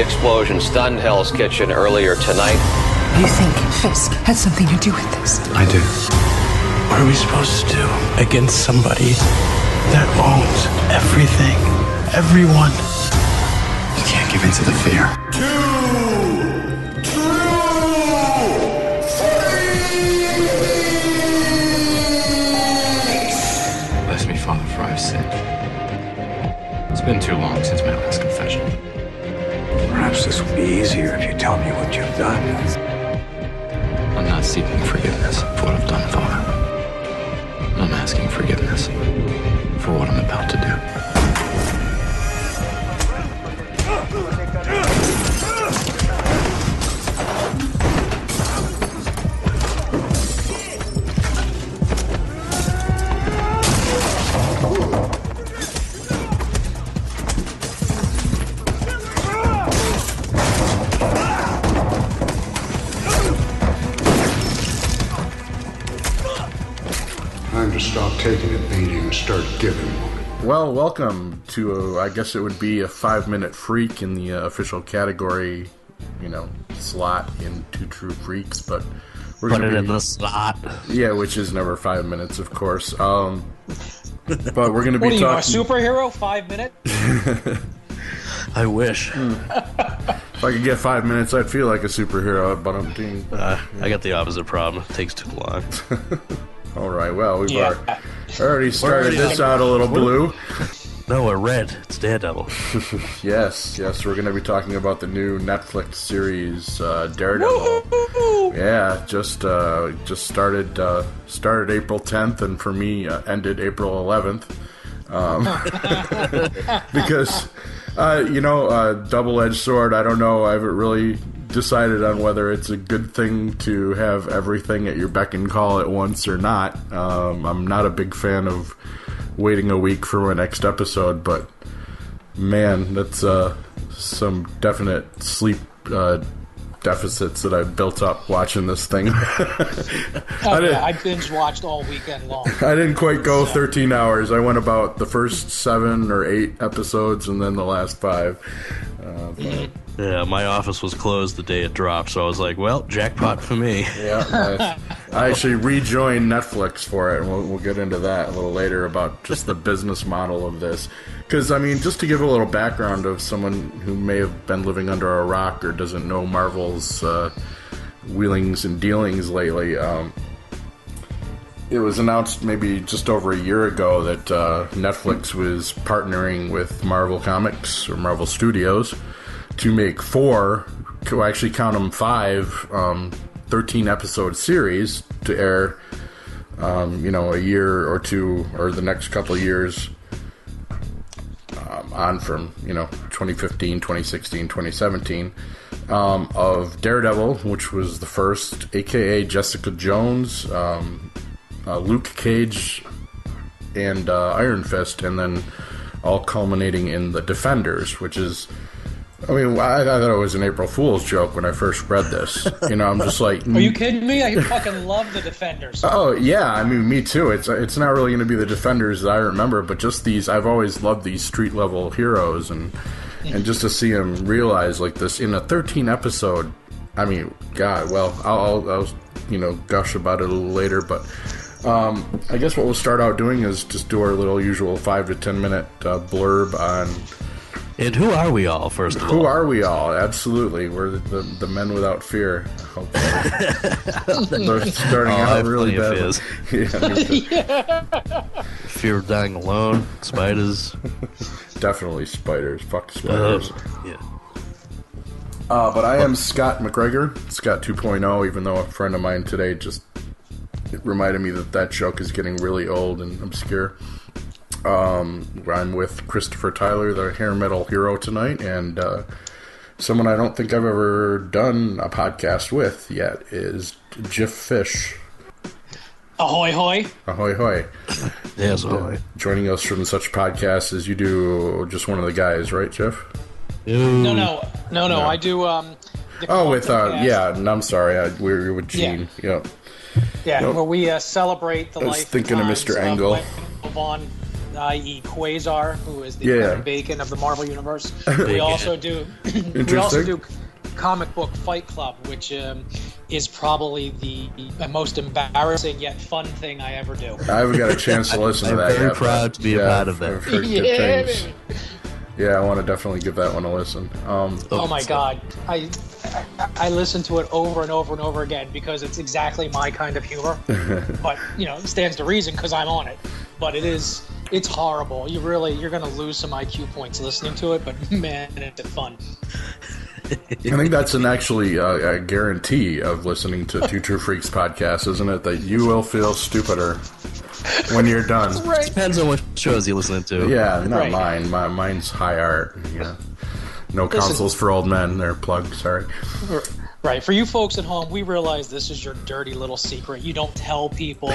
explosion stunned Hell's Kitchen earlier tonight. You think Fisk had something to do with this? I do. What are we supposed to do against somebody that owns everything, everyone? You can't give in to the fear. 2, 3! Bless me, Father, for I have sinned. It's been too long since my last confession. Perhaps this will be easier if you tell me what you've done. I'm not seeking forgiveness for what I've done, Father. I'm asking forgiveness for what I'm about to do. Taking a beating and start giving one. Well, welcome to, I guess it would be a 5-minute freak in the official category, slot in Two True Freaks, but we're going to put it in the slot. Yeah, which is number 5 minutes, of course. But we're going to be talking. What are you, a superhero? 5 minutes? I wish. If I could get 5 minutes, I'd feel like a superhero, but I'm doing. I got the opposite problem. It takes too long. All right, well, we've already started this out a little blue. No, we're red. It's Daredevil. Yes, we're going to be talking about the new Netflix series, Daredevil. Woo-hoo! Yeah, just started April 10th, and for me, ended April 11th. Because, double-edged sword, I don't know, I haven't really decided on whether it's a good thing to have everything at your beck and call at once or not. I'm not a big fan of waiting a week for my next episode, but man, that's some definite sleep deficits that I've built up watching this thing. I binge watched all weekend long. I didn't quite go 13 hours. I went about the first 7 or 8 episodes and then the last 5. Yeah, my office was closed the day it dropped, so I was like, well, jackpot for me. Yeah, nice. I actually rejoined Netflix for it, and we'll get into that a little later about just the business model of this. Because, just to give a little background of someone who may have been living under a rock or doesn't know Marvel's wheelings and dealings lately, it was announced maybe just over a year ago that Netflix was partnering with Marvel Comics or Marvel Studios to make 5 13-episode series to air, a year or two or the next couple of years on from, 2015, 2016, 2017, of Daredevil, which was the first, a.k.a. Jessica Jones, Luke Cage, and Iron Fist, and then all culminating in The Defenders, which is, I thought it was an April Fool's joke when I first read this. I'm just like... Are you kidding me? I fucking love The Defenders. Oh, yeah, me too. It's not really going to be The Defenders that I remember, but just these, I've always loved these street-level heroes, and just to see them realize like this in a 13-episode, God, well, I'll gush about it a little later, but... I guess what we'll start out doing is just do our little usual 5 to 10 minute blurb on. And who are we all? First of all, who are we all? Absolutely, we're the men without fear. Hopefully, they're starting out really bad. Fear of dying alone. Spiders. Definitely spiders. Fuck spiders. But I am Scott McGregor. Scott 2.0. Even though a friend of mine today just. It reminded me that joke is getting really old and obscure. I'm with Christopher Tyler, the hair metal hero tonight, and someone I don't think I've ever done a podcast with yet is Jiff Fish. Ahoy hoy. Ahoy hoy. Yes, ahoy. Joining us from such podcasts as you do, just one of the guys, right, Jiff? No. I do... I'm sorry. We're with Gene. Yeah. Where we celebrate the life of Mr. Angle. i.e. Quasar, who is the Kevin Bacon of the Marvel Universe. We also do Comic Book Fight Club, which is probably the most embarrassing yet fun thing I ever do. I haven't got a chance to listen to that. I'm very proud to be a part of that. Yeah, I want to definitely give that one a listen. Oh my God, I listen to it over and over and over again because it's exactly my kind of humor. But you know, it stands to reason because I'm on it. But it's horrible. You're gonna lose some IQ points listening to it. But man, it's fun. I think that's an actually a guarantee of listening to Two True Freaks podcast, isn't it? That you will feel stupider when you're done. Right. Depends on what shows you listen to. Yeah, not mine. Mine's high art. Yeah. No consoles for old men. They're plugged, sorry. Right. For you folks at home, we realize this is your dirty little secret. You don't tell people.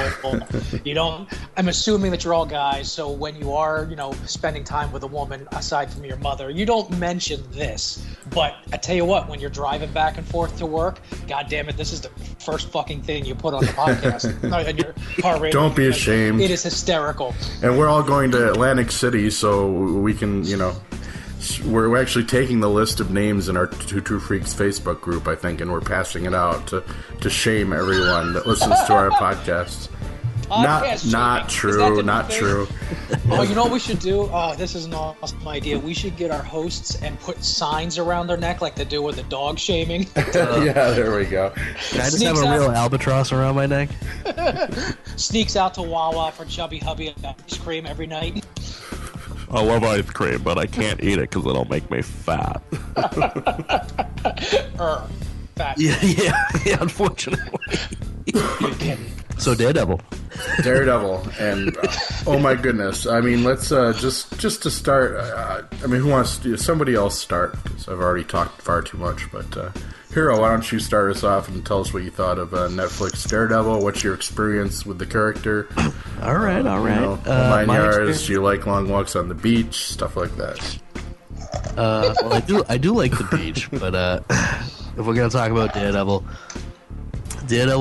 You don't. I'm assuming that you're all guys, so when you are, spending time with a woman, aside from your mother, you don't mention this. But I tell you what, when you're driving back and forth to work, God damn it, this is the first fucking thing you put on the podcast. And your car radio. Don't be ashamed. It is hysterical. And we're all going to Atlantic City, so we can, We're actually taking the list of names in our Two True Freaks Facebook group, I think, and we're passing it out to shame everyone that listens to our podcast. Not true. Oh, you know what we should do? This is an awesome idea. We should get our hosts and put signs around their neck like they do with the dog shaming. Yeah, there we go. Can I just have a real albatross around my neck? Sneaks out to Wawa for Chubby Hubby ice cream every night. I love ice cream, but I can't eat it because it'll make me fat. Fat. Yeah, unfortunately. You're kidding. So Daredevil, and oh my goodness! I mean, let's just to start. I mean, who wants to? Somebody else start because I've already talked far too much. But Hero, why don't you start us off and tell us what you thought of Netflix Daredevil? What's your experience with the character? All right. Nine yards. Do you like long walks on the beach? Stuff like that. Well, I do like the beach, but if we're gonna talk about Daredevil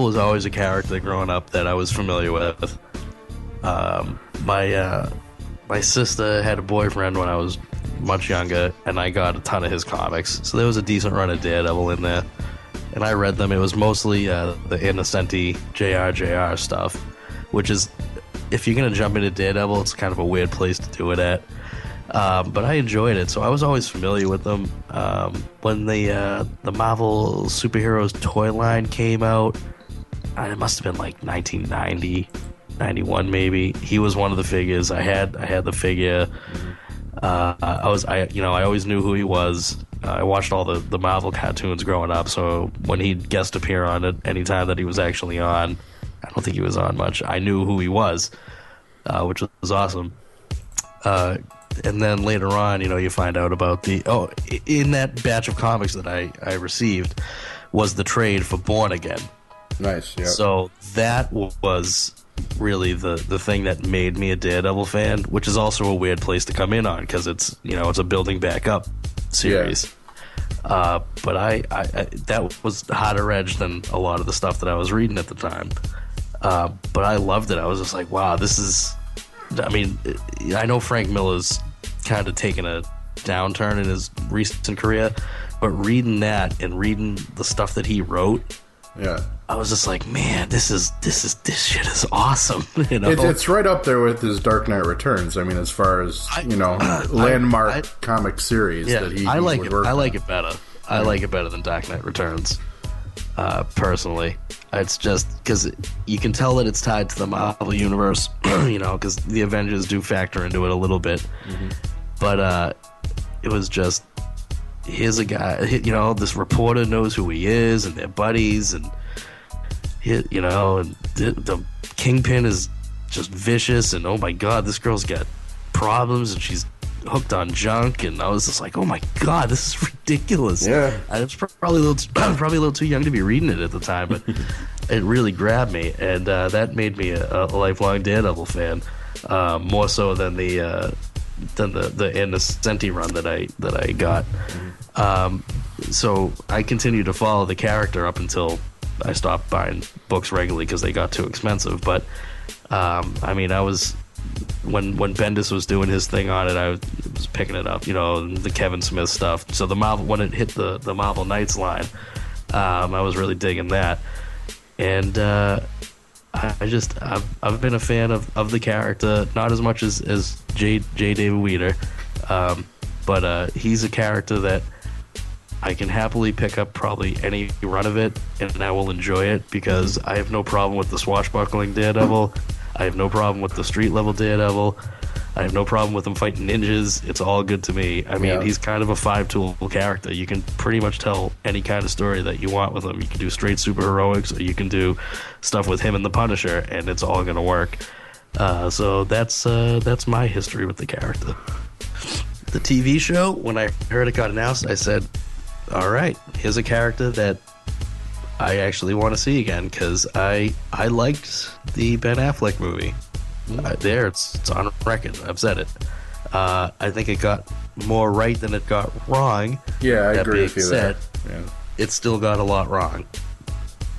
was always a character growing up that I was familiar with. My sister had a boyfriend when I was much younger, and I got a ton of his comics. So there was a decent run of Daredevil in there, and I read them. It was mostly the Innocenti JR stuff, which is, if you're going to jump into Daredevil, it's kind of a weird place to do it at. But I enjoyed it, so I was always familiar with them. When the Marvel Superheroes toy line came out, it must have been like 1990, 91 maybe. He was one of the figures. I had the figure. I always knew who he was. I watched all the Marvel cartoons growing up, so when he'd guest appear on it, any time that he was actually on, I don't think he was on much. I knew who he was, which was awesome. And then later on, you find out about in that batch of comics that I received was the trade for Born Again. Nice, yeah. So that was really the thing that made me a Daredevil fan, which is also a weird place to come in on because it's, it's a building back up series. Yeah. But I that was hotter edge than a lot of the stuff that I was reading at the time. But I loved it. I was just like, wow, this is... I mean, I know Frank Miller's kind of taken a downturn in his recent career, but reading that and reading the stuff that he wrote, I was just like, man, this shit is awesome. It's right up there with his Dark Knight Returns. I mean, as far as landmark comic series that he would work on. I like it better. I like it better than Dark Knight Returns. Personally, it's just because you can tell that it's tied to the Marvel Universe, because the Avengers do factor into it a little bit. Mm-hmm. But it was just, here's a guy, this reporter knows who he is, and they're buddies, and and the Kingpin is just vicious, and oh my God, this girl's got problems, and she's hooked on junk, and I was just like, oh my God, this is ridiculous. Yeah, I was probably a little too young to be reading it at the time, but it really grabbed me, and that made me a lifelong Daredevil fan, more so than the Innocenti run that I got. So I continued to follow the character up until I stopped buying books regularly because they got too expensive, but I mean, I was when Bendis was doing his thing on it, I was picking it up, you know, the Kevin Smith stuff. So the Marvel, when it hit the Marvel Knights line, I was really digging that. And I've been a fan of the character, not as much as J. David Weeder, but he's a character that I can happily pick up probably any run of it, and I will enjoy it because I have no problem with the swashbuckling Daredevil. I have no problem with the street-level Daredevil. I have no problem with him fighting ninjas. It's all good to me. I mean, He's kind of a five-tool character. You can pretty much tell any kind of story that you want with him. You can do straight superheroics, or you can do stuff with him and the Punisher, and it's all going to work. So that's my history with the character. The TV show, when I heard it got announced, I said, all right, here's a character that I actually want to see again because I liked the Ben Affleck movie. It's on record. I've said it. I think it got more right than it got wrong. Yeah, I agree with you there. Yeah. It still got a lot wrong.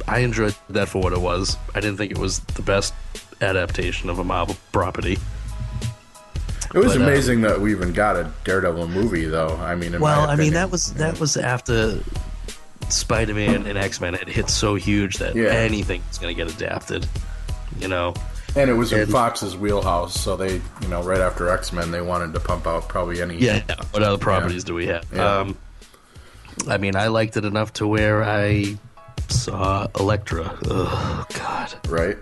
I enjoyed that for what it was. I didn't think it was the best adaptation of a Marvel property. It was amazing that we even got a Daredevil movie, though. I mean, that was after Spider-Man and X-Men had hit so huge that anything was going to get adapted, you know. And it was in Fox's wheelhouse, so they, you know, right after X-Men, they wanted to pump out probably any... Yeah, what other properties do we have? Yeah. I mean, I liked it enough to where I saw Elektra. Oh, God. Right?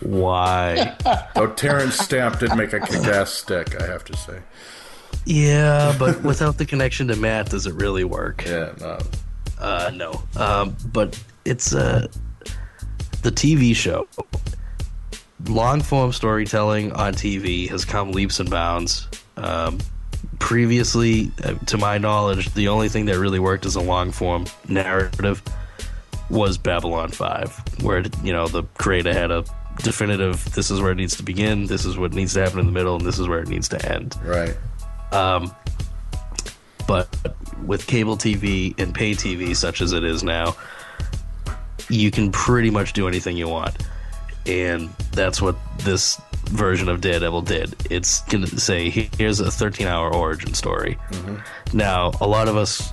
Why? Though Terrence Stamp did make a kick-ass stick, I have to say. Yeah, but without the connection to Matt, does it really work? Yeah, no. No. But it's the TV show... Long-form storytelling on TV has come leaps and bounds. Previously, to my knowledge, the only thing that really worked as a long-form narrative was Babylon 5, where, you know, the creator had a definitive, this is where it needs to begin, this is what needs to happen in the middle, and this is where it needs to end. Right. But with cable TV and pay TV, such as it is now, you can pretty much do anything you want. And that's what this version of Daredevil did. It's going to say, here's a 13-hour origin story. Mm-hmm. Now, a lot of us,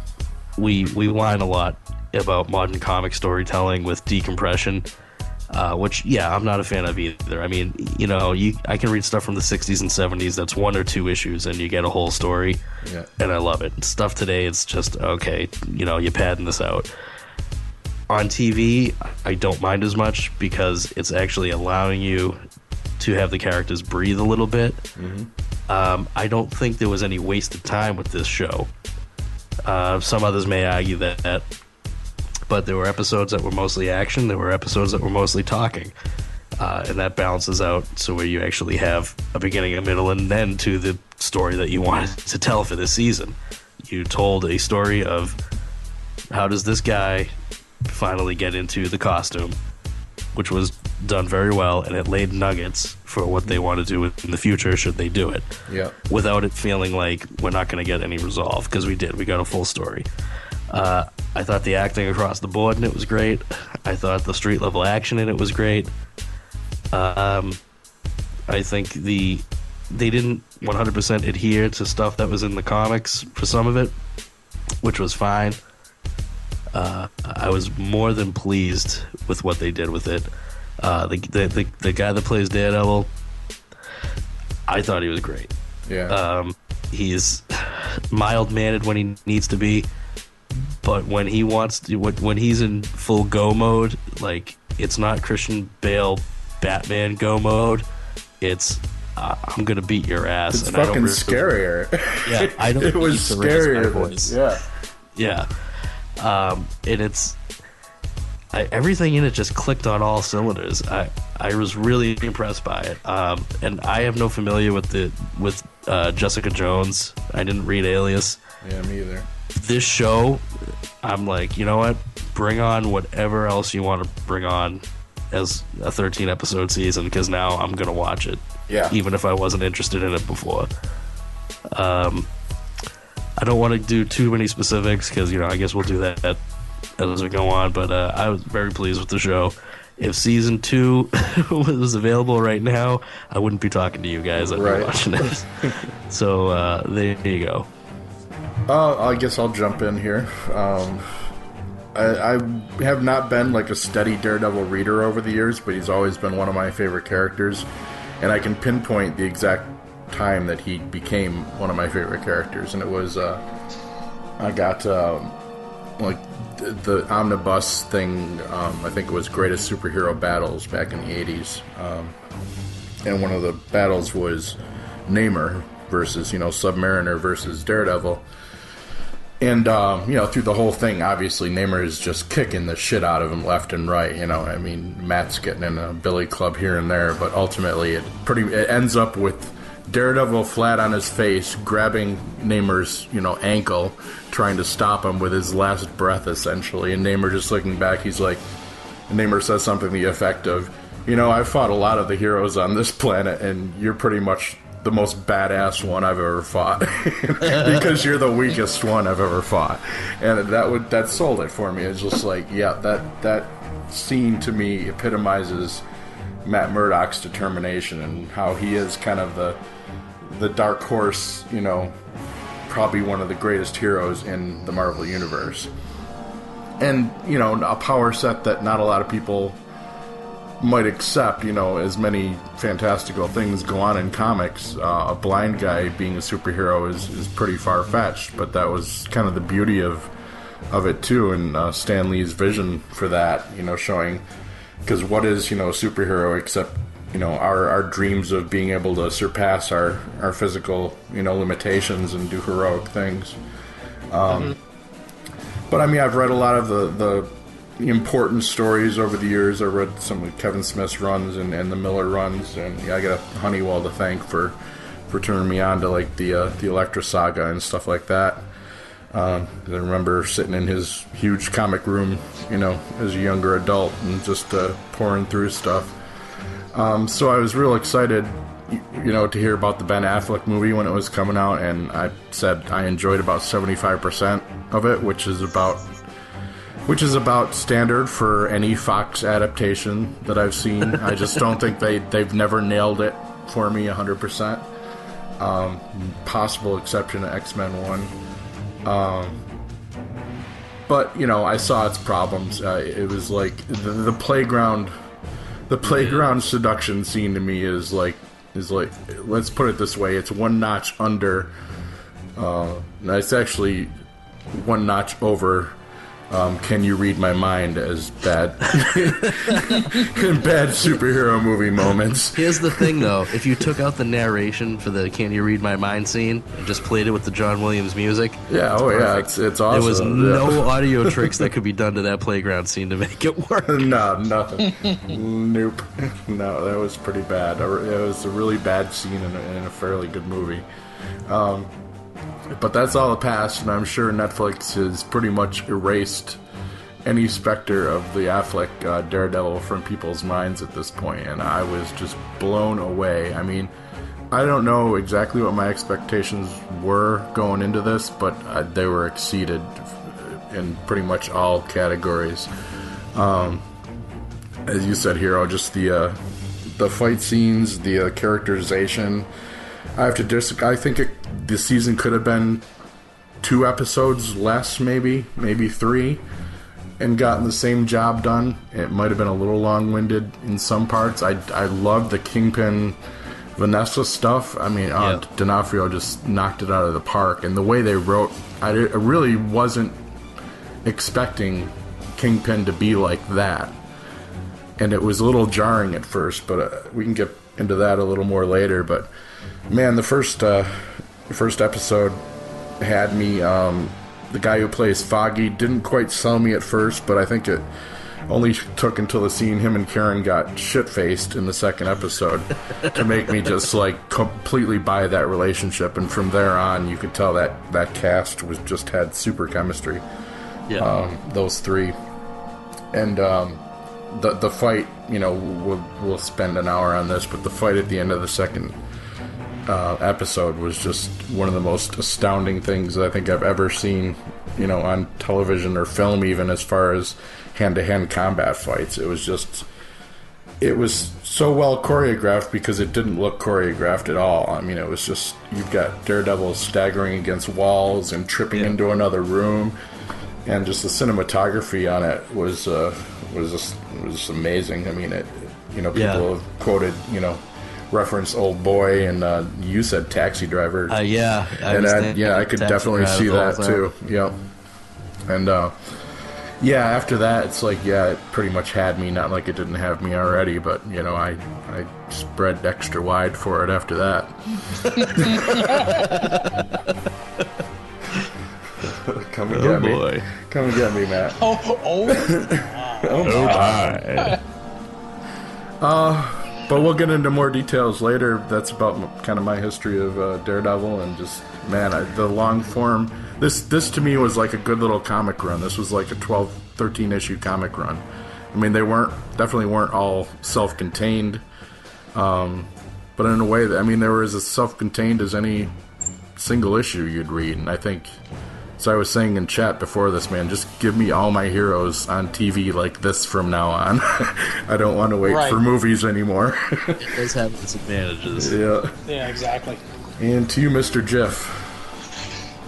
we whine a lot about modern comic storytelling with decompression, which, yeah, I'm not a fan of either. I mean, you know, I can read stuff from the 60s and 70s that's one or two issues, and you get a whole story, and I love it. Stuff today, it's just, okay, you know, you're padding this out. On TV, I don't mind as much because it's actually allowing you to have the characters breathe a little bit. Mm-hmm. I don't think there was any waste of time with this show. Some others may argue that, but there were episodes that were mostly action. There were episodes that were mostly talking, and that balances out so where you actually have a beginning, a middle, and then to the story that you wanted to tell for this season. You told a story of how does this guy finally get into the costume, which was done very well, and it laid nuggets for what they want to do in the future should they do it, without it feeling like we're not going to get any resolve, because we got a full story. I thought the acting across the board in it was great. I thought the street level action in it was great. I think they didn't 100% adhere to stuff that was in the comics for some of it, which was fine. I was more than pleased with what they did with it. The guy that plays Daredevil, I thought he was great. Yeah. He's mild-mannered when he needs to be, but when he wants to, when he's in full go mode, like, it's not Christian Bale Batman go mode. It's I'm gonna beat your ass. It's and fucking I don't really scarier. Yeah, I don't. It was scarier. Voice. Yeah. Yeah. And it's everything in it just clicked on all cylinders. I was really impressed by it. And I have no familiar with Jessica Jones. I didn't read Alias. Yeah, me either. This show, I'm like, you know what? Bring on whatever else you want to bring on as a 13 episode season, because now I'm gonna watch it. Yeah. Even if I wasn't interested in it before. I don't want to do too many specifics because, you know, I guess we'll do that as we go on. But I was very pleased with the show. If season 2 was available right now, I wouldn't be talking to you guys after watching this. So there you go. I guess I'll jump in here. I have not been like a steady Daredevil reader over the years, but he's always been one of my favorite characters, and I can pinpoint the exact time that he became one of my favorite characters, and it was I got like the omnibus thing. I think it was Greatest Superhero Battles back in the 80s, and one of the battles was Namor versus, you know, Submariner versus Daredevil. And, you know, through the whole thing, obviously, Namor is just kicking the shit out of him left and right. You know, I mean, Matt's getting in a billy club here and there, but ultimately it ends up with Daredevil flat on his face, grabbing Namor's, you know, ankle, trying to stop him with his last breath, essentially. And Namor just looking back, he's like, Namor says something to the effect of, you know, I've fought a lot of the heroes on this planet, and you're pretty much the most badass one I've ever fought because you're the weakest one I've ever fought. And that sold it for me. It's just like, yeah, that scene to me epitomizes Matt Murdock's determination and how he is kind of the dark horse, you know, probably one of the greatest heroes in the Marvel Universe. And, you know, a power set that not a lot of people might accept, you know, as many fantastical things go on in comics. A blind guy being a superhero is pretty far-fetched, but that was kind of the beauty of it, too, and Stan Lee's vision for that, you know, showing, because what is, you know, a superhero except, you know, our dreams of being able to surpass our physical, you know, limitations and do heroic things. But, I mean, I've read a lot of the important stories over the years. I read some of Kevin Smith's runs and the Miller runs, and yeah, I got Honeywell to thank for turning me on to like the Elektra saga and stuff like that. I remember sitting in his huge comic room, you know, as a younger adult and just pouring through stuff. So I was real excited, you know, to hear about the Ben Affleck movie when it was coming out, and I said I enjoyed about 75% of it, which is about standard for any Fox adaptation that I've seen. I just don't think they've never nailed it for me 100%. Possible exception to X-Men 1. But, you know, I saw its problems. It was like the playground seduction scene to me is like, let's put it this way, it's one notch under. It's actually one notch over. Can you read my mind as bad bad superhero movie moments. Here's the thing, though. If you took out the narration for the Can You Read My Mind scene and just played it with the John Williams music, it's awesome. There was no audio tricks that could be done to that playground scene to make it work. No, nothing. Nope. No, that was pretty bad. It was a really bad scene in a fairly good movie. But that's all the past, and I'm sure Netflix has pretty much erased any specter of the Affleck Daredevil from people's minds at this point, and I was just blown away. I mean, I don't know exactly what my expectations were going into this, but they were exceeded in pretty much all categories. As you said, Hero, just the fight scenes, the characterization. I have to I think this season could have been 2 episodes less, maybe 3, and gotten the same job done. It might have been a little long-winded in some parts. I love the Kingpin Vanessa stuff. I mean, D'Onofrio just knocked it out of the park. And the way they wrote, I really wasn't expecting Kingpin to be like that. And it was a little jarring at first, but we can get into that a little more later. But man, the first episode had me. The guy who plays Foggy didn't quite sell me at first, but I think it only took until the scene him and Karen got shit-faced in the second episode to make me just like completely buy that relationship. And from there on, you could tell that cast was just had super chemistry. Yeah, those three, and the fight. You know, we'll spend an hour on this, but the fight at the end of the second episode was just one of the most astounding things I think I've ever seen, you know, on television or film, even as far as hand-to-hand combat fights. It was just it was so well choreographed because it didn't look choreographed at all. I mean, it was just, you've got Daredevil staggering against walls and tripping into another room, and just the cinematography on it was amazing. I mean, it, you know, people have quoted, you know, referenced Old Boy, and you said Taxi Driver. I could definitely see that too. Yep. And after that, it's like, it pretty much had me. Not like it didn't have me already, but, you know, I spread extra wide for it after that. Come and get me. Come and get me, Matt. Oh my. But we'll get into more details later. That's about kind of my history of Daredevil, and just, man, the long form. This to me was like a good little comic run. This was like a 12, 13 issue comic run. I mean, they definitely weren't all self-contained. But in a way, I mean, they were as self-contained as any single issue you'd read, and I think. So I was saying in chat before this, man, just give me all my heroes on TV like this from now on. I don't want to wait for movies anymore. It does have its advantages. Yeah. Yeah, exactly. And to you, Mr. Jeff.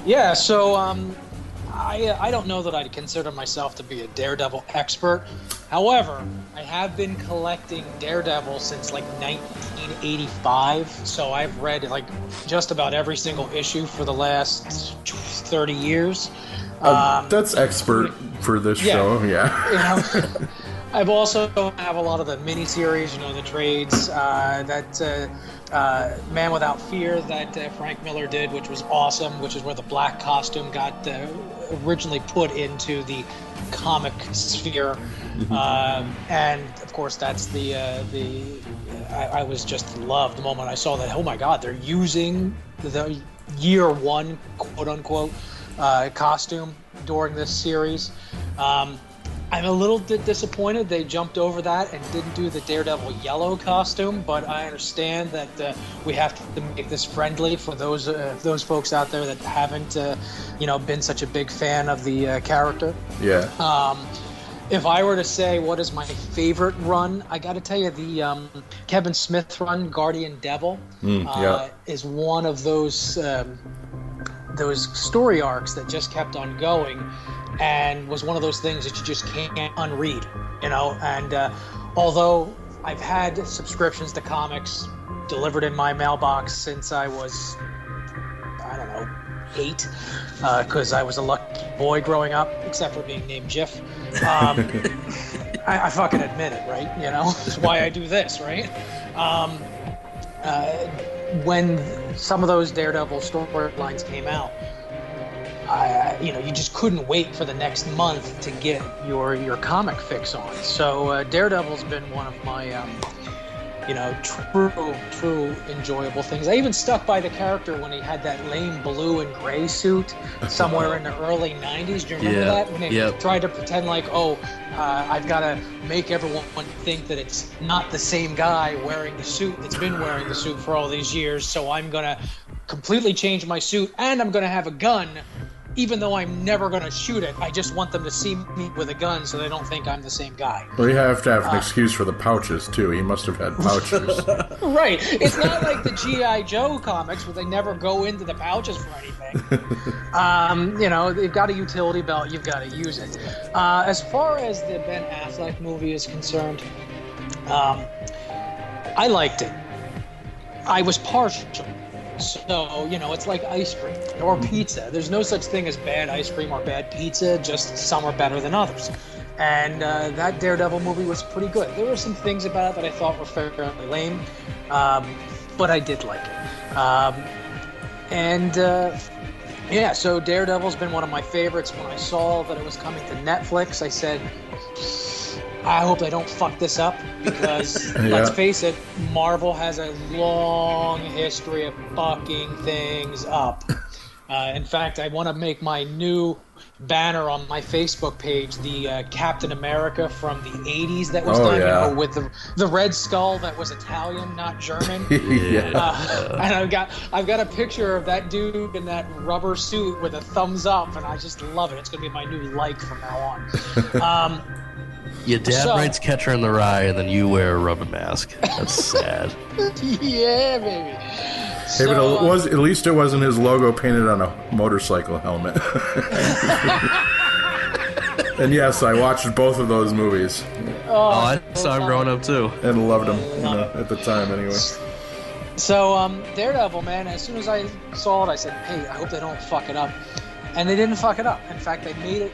Yeah, so I don't know that I'd consider myself to be a Daredevil expert. However, I have been collecting Daredevil since like 1985, so I've read like just about every single issue for the last 30 years. That's expert for this show, You know, I've also have a lot of the miniseries, you know, the trades, Man Without Fear that Frank Miller did, which was awesome, which is where the black costume got originally put into the comic sphere. And of course, that's I was just loved the moment I saw that. Oh my God, they're using the year one, quote unquote, costume during this series. I'm a little bit disappointed they jumped over that and didn't do the Daredevil yellow costume, but I understand that we have to make this friendly for those folks out there that haven't, been such a big fan of the character. Yeah. If I were to say what is my favorite run, I got to tell you the Kevin Smith run, Guardian Devil, is one of those story arcs that just kept on going. And was one of those things that you just can't unread, you know. And although I've had subscriptions to comics delivered in my mailbox since I was, I don't know, 8, because I was a lucky boy growing up, except for being named Jeff. I fucking admit it, right? You know, that's why I do this, right? When some of those Daredevil storylines came out, you just couldn't wait for the next month to get your comic fix on. So Daredevil's been one of my, true enjoyable things. I even stuck by the character when he had that lame blue and gray suit somewhere in the early 90s. Do you remember that? When they tried to pretend like, I've got to make everyone think that it's not the same guy wearing the suit that's been wearing the suit for all these years, so I'm going to completely change my suit, and I'm going to have a gun. Even though I'm never going to shoot it, I just want them to see me with a gun so they don't think I'm the same guy. Well, you have to have an excuse for the pouches, too. He must have had pouches. Right. It's not like the G.I. Joe comics where they never go into the pouches for anything. They've got a utility belt. You've got to use it. As far as the Ben Affleck movie is concerned, I liked it. I was partial. So, it's like ice cream or pizza. There's no such thing as bad ice cream or bad pizza, just some are better than others. And that Daredevil movie was pretty good. There were some things about it that I thought were fairly lame, but I did like it. So Daredevil's been one of my favorites. When I saw that it was coming to Netflix, I said, I hope they don't fuck this up because, let's face it, Marvel has a long history of fucking things up. In fact, I want to make my new banner on my Facebook page the Captain America from the 80s that was done with the Red Skull that was Italian, not German. And I've got a picture of that dude in that rubber suit with a thumbs up, and I just love it. It's going to be my new like from now on. Your dad writes Catcher in the Rye, and then you wear a rubber mask. That's sad. Yeah, baby. Hey, but it was, at least it wasn't his logo painted on a motorcycle helmet. And yes, I watched both of those movies. Oh, I saw him growing up, too. And loved him, you know, at the time, anyway. So, Daredevil, man, as soon as I saw it, I said, hey, I hope they don't fuck it up. And they didn't fuck it up. In fact, they made it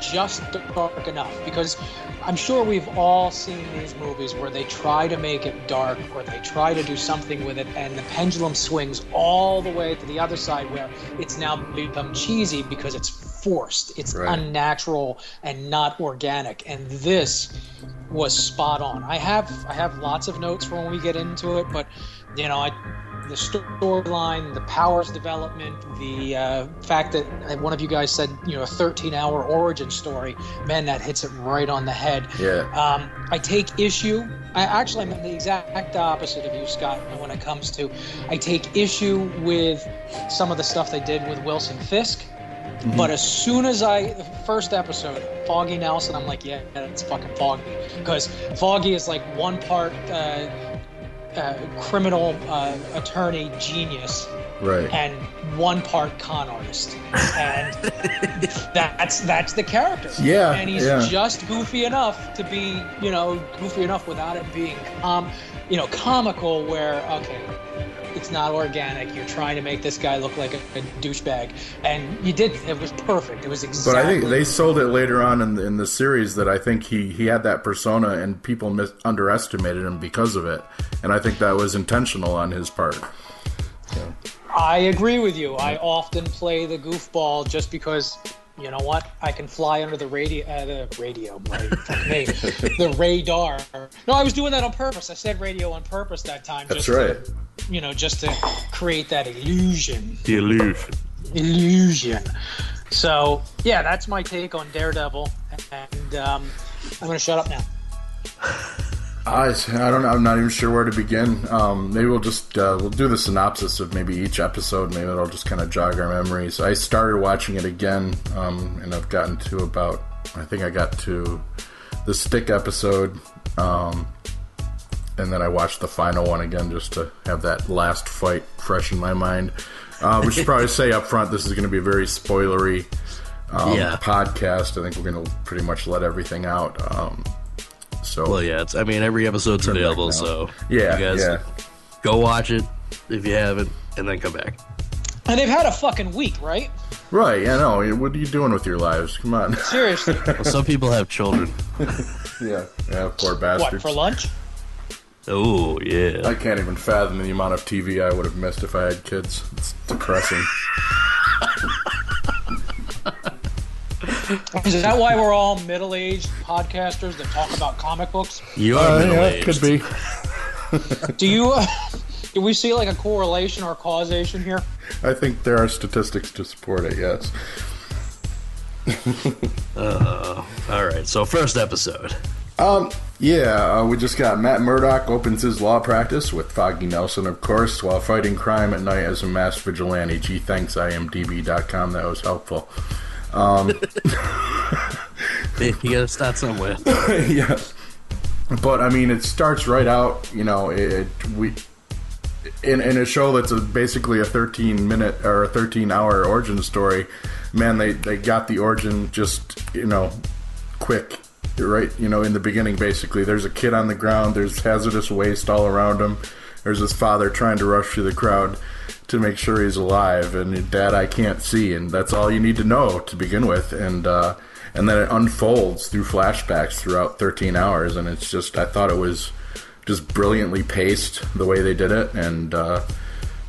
just dark enough, because I'm sure we've all seen these movies where they try to make it dark or they try to do something with it, and the pendulum swings all the way to the other side where it's now become cheesy because it's forced, it's unnatural and not organic. And this was spot on. I have lots of notes for when we get into it, but you know, the storyline, the powers development, the fact that one of you guys said, you know, a 13-hour origin story, man, that hits it right on the head. Yeah. I take issue. I'm the exact opposite of you, Scott, when it comes to, I take issue with some of the stuff they did with Wilson Fisk. Mm-hmm. But as soon as the first episode, Foggy Nelson, I'm like, yeah, it's fucking Foggy. Because Foggy is like one part criminal attorney genius, and one part con artist, and that's the character. Yeah, and he's just goofy enough to be, you know, goofy enough without it being, you know, comical. Where okay, it's not organic. You're trying to make this guy look like a douchebag, and you did. It was perfect. It was exactly. But I think they sold it later on in the series that I think he had that persona, and people underestimated him because of it. And I think that was intentional on his part. Yeah. I agree with you. I often play the goofball just because, you know what, I can fly under the radar. No, I was doing that on purpose. I said radio on purpose that time. That's right. To, you know, just to create that illusion. The illusion. Illusion. So, yeah, that's my take on Daredevil. And I'm going to shut up now. I don't know. I'm not even sure where to begin. Maybe we'll just we'll do the synopsis of maybe each episode. Maybe it'll just kind of jog our memories. I started watching it again, and I've gotten to about, I think I got to the Stick episode, and then I watched the final one again just to have that last fight fresh in my mind. We should probably say up front, this is going to be very spoilery podcast. I think we're going to pretty much let everything out. So, well, yeah, it's, I mean, every episode's available, so you guys go watch it if you haven't, and then come back. And they've had a fucking week, right? Right, I know. What are you doing with your lives? Come on. Seriously. Well, some people have children. yeah, poor bastards. What, for lunch? Oh, yeah. I can't even fathom the amount of TV I would have missed if I had kids. It's depressing. Is that why we're all middle-aged podcasters that talk about comic books? You are middle-aged. Could be. Do we see like a correlation or causation here? I think there are statistics to support it, yes. All right, so first episode. We just got Matt Murdock opens his law practice with Foggy Nelson, of course, while fighting crime at night as a masked vigilante. Gee, thanks, IMDb.com. That was helpful. You gotta start somewhere. Yeah, but I mean, it starts right out. You know, in a show that's basically a 13-minute or a 13-hour origin story. Man, they got the origin just, you know, quick, right? You know, in the beginning, basically, there's a kid on the ground. There's hazardous waste all around him. There's his father trying to rush through the crowd to make sure he's alive, and Dad, I can't see, and that's all you need to know to begin with, and then it unfolds through flashbacks throughout 13 hours, and it's just, I thought it was just brilliantly paced the way they did it, and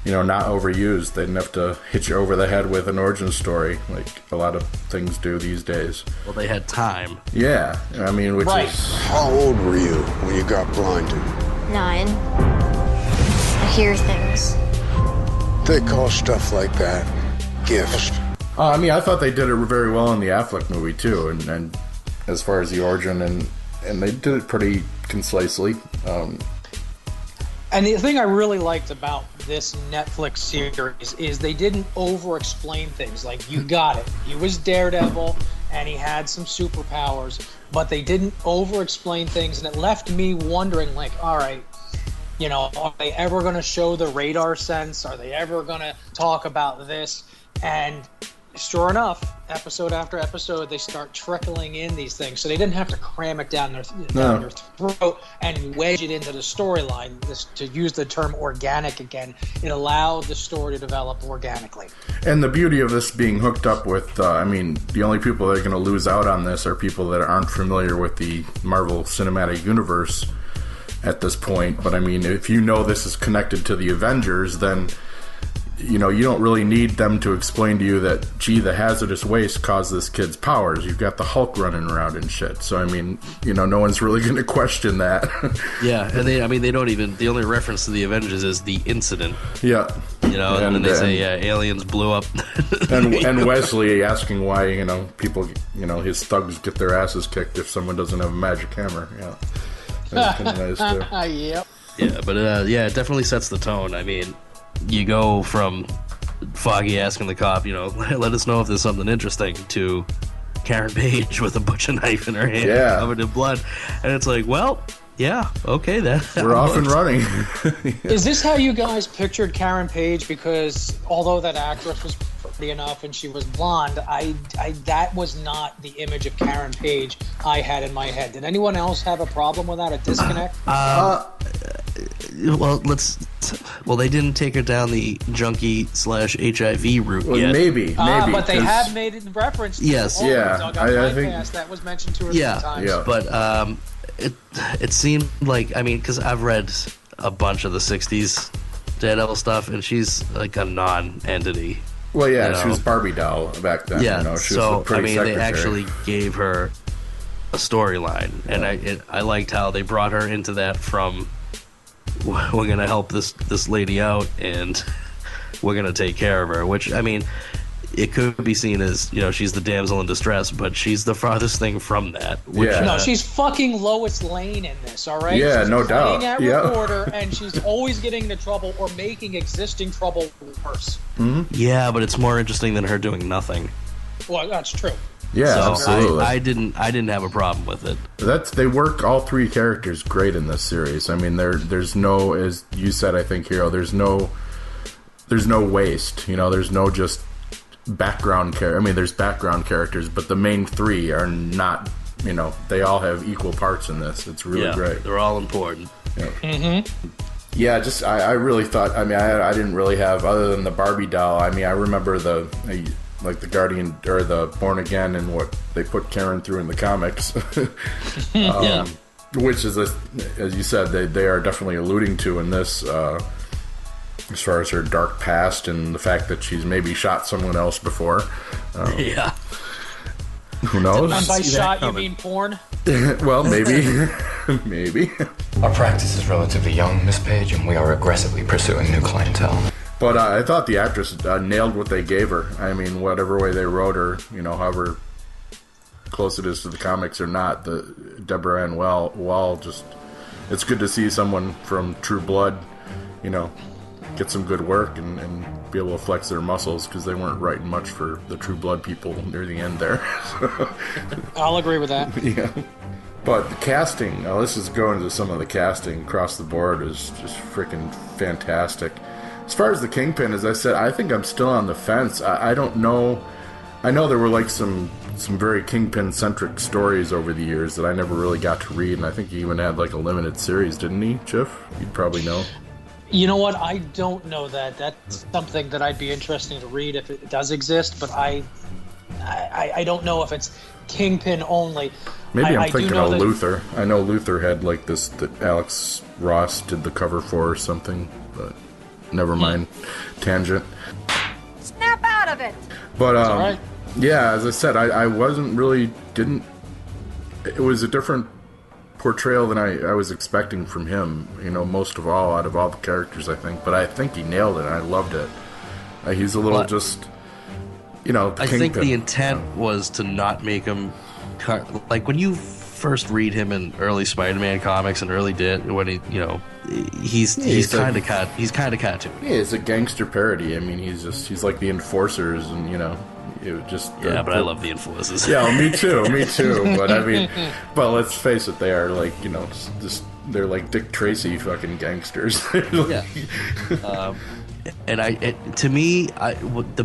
you know, not overused. They didn't have to hit you over the head with an origin story like a lot of things do these days. Well, they had time. Yeah, I mean, which is... How old were you when you got blinded? 9. I hear things. They call stuff like that gifts. I mean, I thought they did it very well in the Affleck movie, too, and as far as the origin, and they did it pretty concisely. And the thing I really liked about this Netflix series is they didn't over-explain things. Like, you got it. He was Daredevil, and he had some superpowers, but they didn't over-explain things, and it left me wondering, like, all right, you know, are they ever going to show the radar sense? Are they ever going to talk about this? And sure enough, episode after episode, they start trickling in these things, so they didn't have to cram it down their throat and wedge it into the storyline. To use the term organic again, it allowed the story to develop organically. And the beauty of this being hooked up with, I mean, the only people that are going to lose out on this are people that aren't familiar with the Marvel Cinematic Universe at this point. But I mean, if you know this is connected to the Avengers, then you know, you don't really need them to explain to you that, gee, the hazardous waste caused this kid's powers. You've got the Hulk running around and shit. So, I mean, you know, no one's really going to question that. Yeah, and they don't even, the only reference to the Avengers is the incident. Yeah. You know, and then they say, yeah, aliens blew up. and Wesley asking why, you know, people, you know, his thugs get their asses kicked if someone doesn't have a magic hammer. Yeah. That's kind of nice, too. Yep. Yeah, but, yeah, it definitely sets the tone. I mean, you go from Foggy asking the cop, you know, let us know if there's something interesting, to Karen Page with a butcher knife in her hand, covered in blood. And it's like, well, yeah, okay then. We're off and running. Yeah. Is this how you guys pictured Karen Page? Because although that actress was pretty enough and she was blonde, I that was not the image of Karen Page I had in my head. Did anyone else have a problem with that, a disconnect? Well, they didn't take her down the junkie/HIV route yet. Maybe, but they have made it in reference. I think that was mentioned two or three times. Yeah, but it seemed like, I mean, because I've read a bunch of the '60s Daredevil stuff, and she's like a non-entity. Well, yeah, she was Barbie doll back then. Yeah, you know? She was pretty secretary. They actually gave her a storyline, and I liked how they brought her into that from, we're gonna help this lady out and we're gonna take care of her, which, I mean, it could be seen as, you know, she's the damsel in distress, but she's the farthest thing from that, which, no, she's fucking Lois Lane in this, alright? Yeah, she's no doubt. She's playing that reporter, and she's always getting into trouble or making existing trouble worse. Mm-hmm. Yeah, but it's more interesting than her doing nothing. Well, that's true. Yeah, so absolutely. I didn't have a problem with it. They work all three characters great in this series. I mean, there's no, as you said, I think, Hero, there's no waste. You know, there's no just background character. I mean, there's background characters, but the main three are not. You know, they all have equal parts in this. It's really great. They're all important. Yeah. Mm-hmm. Yeah, just I really thought. I mean, I didn't really have, other than the Barbie doll. I mean, I remember like the Guardian or the Born Again and what they put Karen through in the comics. Which is, as you said, they are definitely alluding to in this, as far as her dark past and the fact that she's maybe shot someone else before. Yeah. Who knows? And by shot, you mean porn? Well, maybe. Maybe. Our practice is relatively young, Miss Page, and we are aggressively pursuing new clientele. But I thought the actress nailed what they gave her. I mean, whatever way they wrote her, you know, however close it is to the comics or not, the Deborah Ann Wall just, it's good to see someone from True Blood, you know, get some good work and be able to flex their muscles, because they weren't writing much for the True Blood people near the end there. I'll agree with that. Yeah. But the casting, let's just go into some of the casting across the board, is just freaking fantastic. As far as the Kingpin, as I said, I think I'm still on the fence. I don't know. I know there were like some very Kingpin-centric stories over the years that I never really got to read, and I think he even had like a limited series, didn't he, Chiff? You'd probably know. You know what? I don't know that. That's something that I'd be interested to read if it does exist, but I don't know if it's Kingpin only. Maybe I'm thinking of Luther. I know Luther had like this that Alex Ross did the cover for or something, but never mind. Tangent. Snap out of it! But, right. Yeah, as I said, I wasn't really, didn't, it was a different portrayal than I was expecting from him, you know, most of all, out of all the characters, I think. But I think he nailed it. I loved it. He's a little just, you know, I think the intent was to not make him, like, when you first read him in early Spider-Man comics and early when he, you know, he's kind of cartoon. Yeah, it's a gangster parody. I mean, he's like the enforcers, and you know, It just but I love the influences. Yeah, me too. But I mean, but let's face it, they are like, you know, just they're like Dick Tracy fucking gangsters. Yeah. The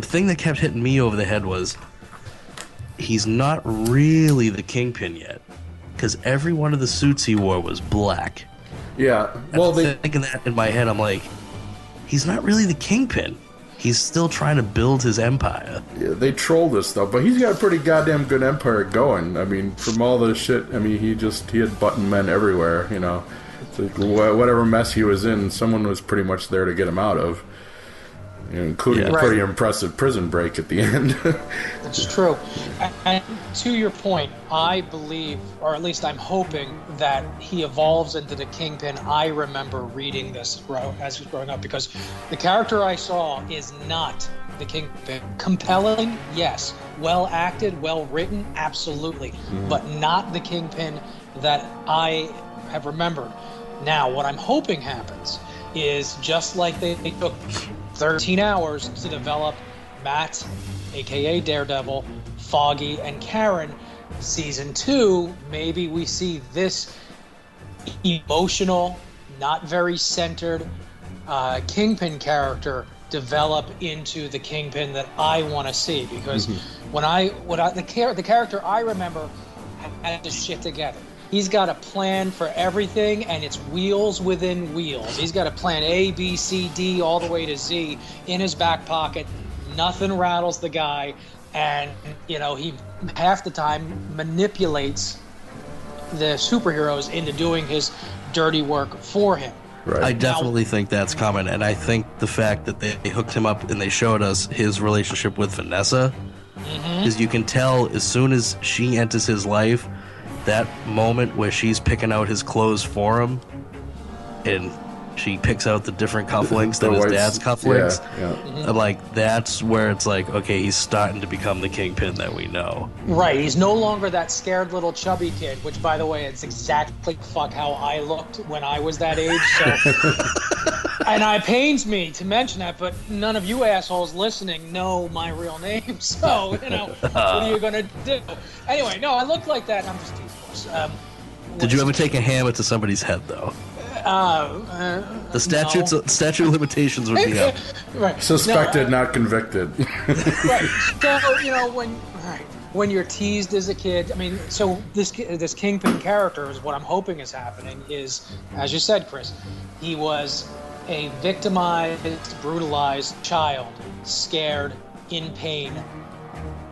thing that kept hitting me over the head was he's not really the Kingpin yet, because every one of the suits he wore was black. Yeah. Well, thinking that in my head, I'm like, he's not really the Kingpin. He's still trying to build his empire. Yeah, they trolled us, though, but he's got a pretty goddamn good empire going. I mean, from all the shit, I mean, he had button men everywhere, you know. It's like, whatever mess he was in, someone was pretty much there to get him out of, including a pretty impressive prison break at the end. That's true. And to your point, I believe, or at least I'm hoping, that he evolves into the Kingpin. I remember reading this as he was growing up, because the character I saw is not the Kingpin. Compelling, yes. Well acted, well written, absolutely. Mm-hmm. But not the Kingpin that I have remembered. Now, what I'm hoping happens is, just like they took 13 hours to develop Matt, aka Daredevil, Foggy, and Karen, season 2, maybe we see this emotional, not very centered Kingpin character develop into the Kingpin that I want to see. Because the character I remember had this shit together. He's got a plan for everything, and it's wheels within wheels. He's got a plan A, B, C, D, all the way to Z in his back pocket. Nothing rattles the guy, and, you know, he half the time manipulates the superheroes into doing his dirty work for him. Right. I definitely think that's coming, and I think the fact that they hooked him up and they showed us his relationship with Vanessa, because you can tell as soon as she enters his life, that moment where she's picking out his clothes for him, and she picks out the different cufflinks than his dad's cufflinks. Yeah, yeah. And like, that's where it's like, okay, he's starting to become the Kingpin that we know. Right, he's no longer that scared little chubby kid, which, by the way, it's exactly how I looked when I was that age. So, and it pains me to mention that, but none of you assholes listening know my real name. So, you know, what are you gonna do? Anyway, no, I looked like that. And I'm just teasing. Did you ever take a hammer to somebody's head, though? The statute of limitations would be up. Right. Suspected, not convicted. Right. So, you know, when you're teased as a kid, I mean, so this Kingpin character is what I'm hoping is happening. Is, as you said, Chris, he was a victimized, brutalized child, scared, in pain,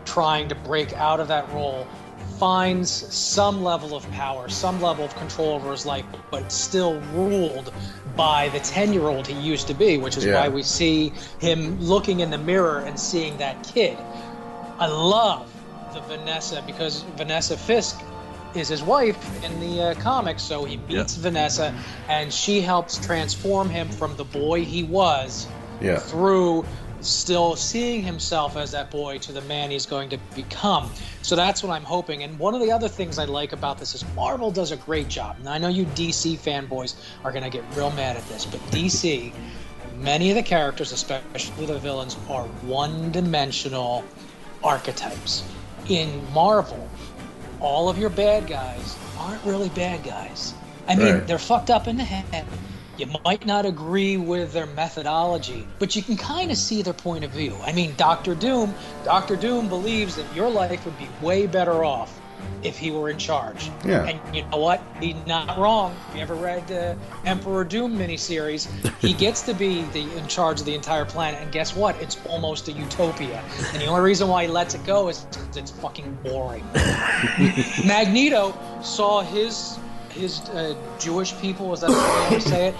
trying to break out of that role. Finds some level of power, some level of control over his life, but still ruled by the 10-year-old he used to be, which is why we see him looking in the mirror and seeing that kid. I love the Vanessa, because Vanessa Fisk is his wife in the comics, so he meets Vanessa, and she helps transform him from the boy he was through still seeing himself as that boy to the man he's going to become. So that's what I'm hoping. And one of the other things I like about this is Marvel does a great job. And I know you DC fanboys are going to get real mad at this, but DC, many of the characters, especially the villains, are one-dimensional archetypes. In Marvel, all of your bad guys aren't really bad guys. I mean, they're fucked up in the head. You might not agree with their methodology, but you can kind of see their point of view. I mean, Dr. Doom believes that your life would be way better off if he were in charge. Yeah. And you know what? He's not wrong. If you ever read the Emperor Doom miniseries, he gets to be in charge of the entire planet, and guess what? It's almost a utopia. And the only reason why he lets it go is because it's fucking boring. Magneto saw his Jewish people, was that the way to say it,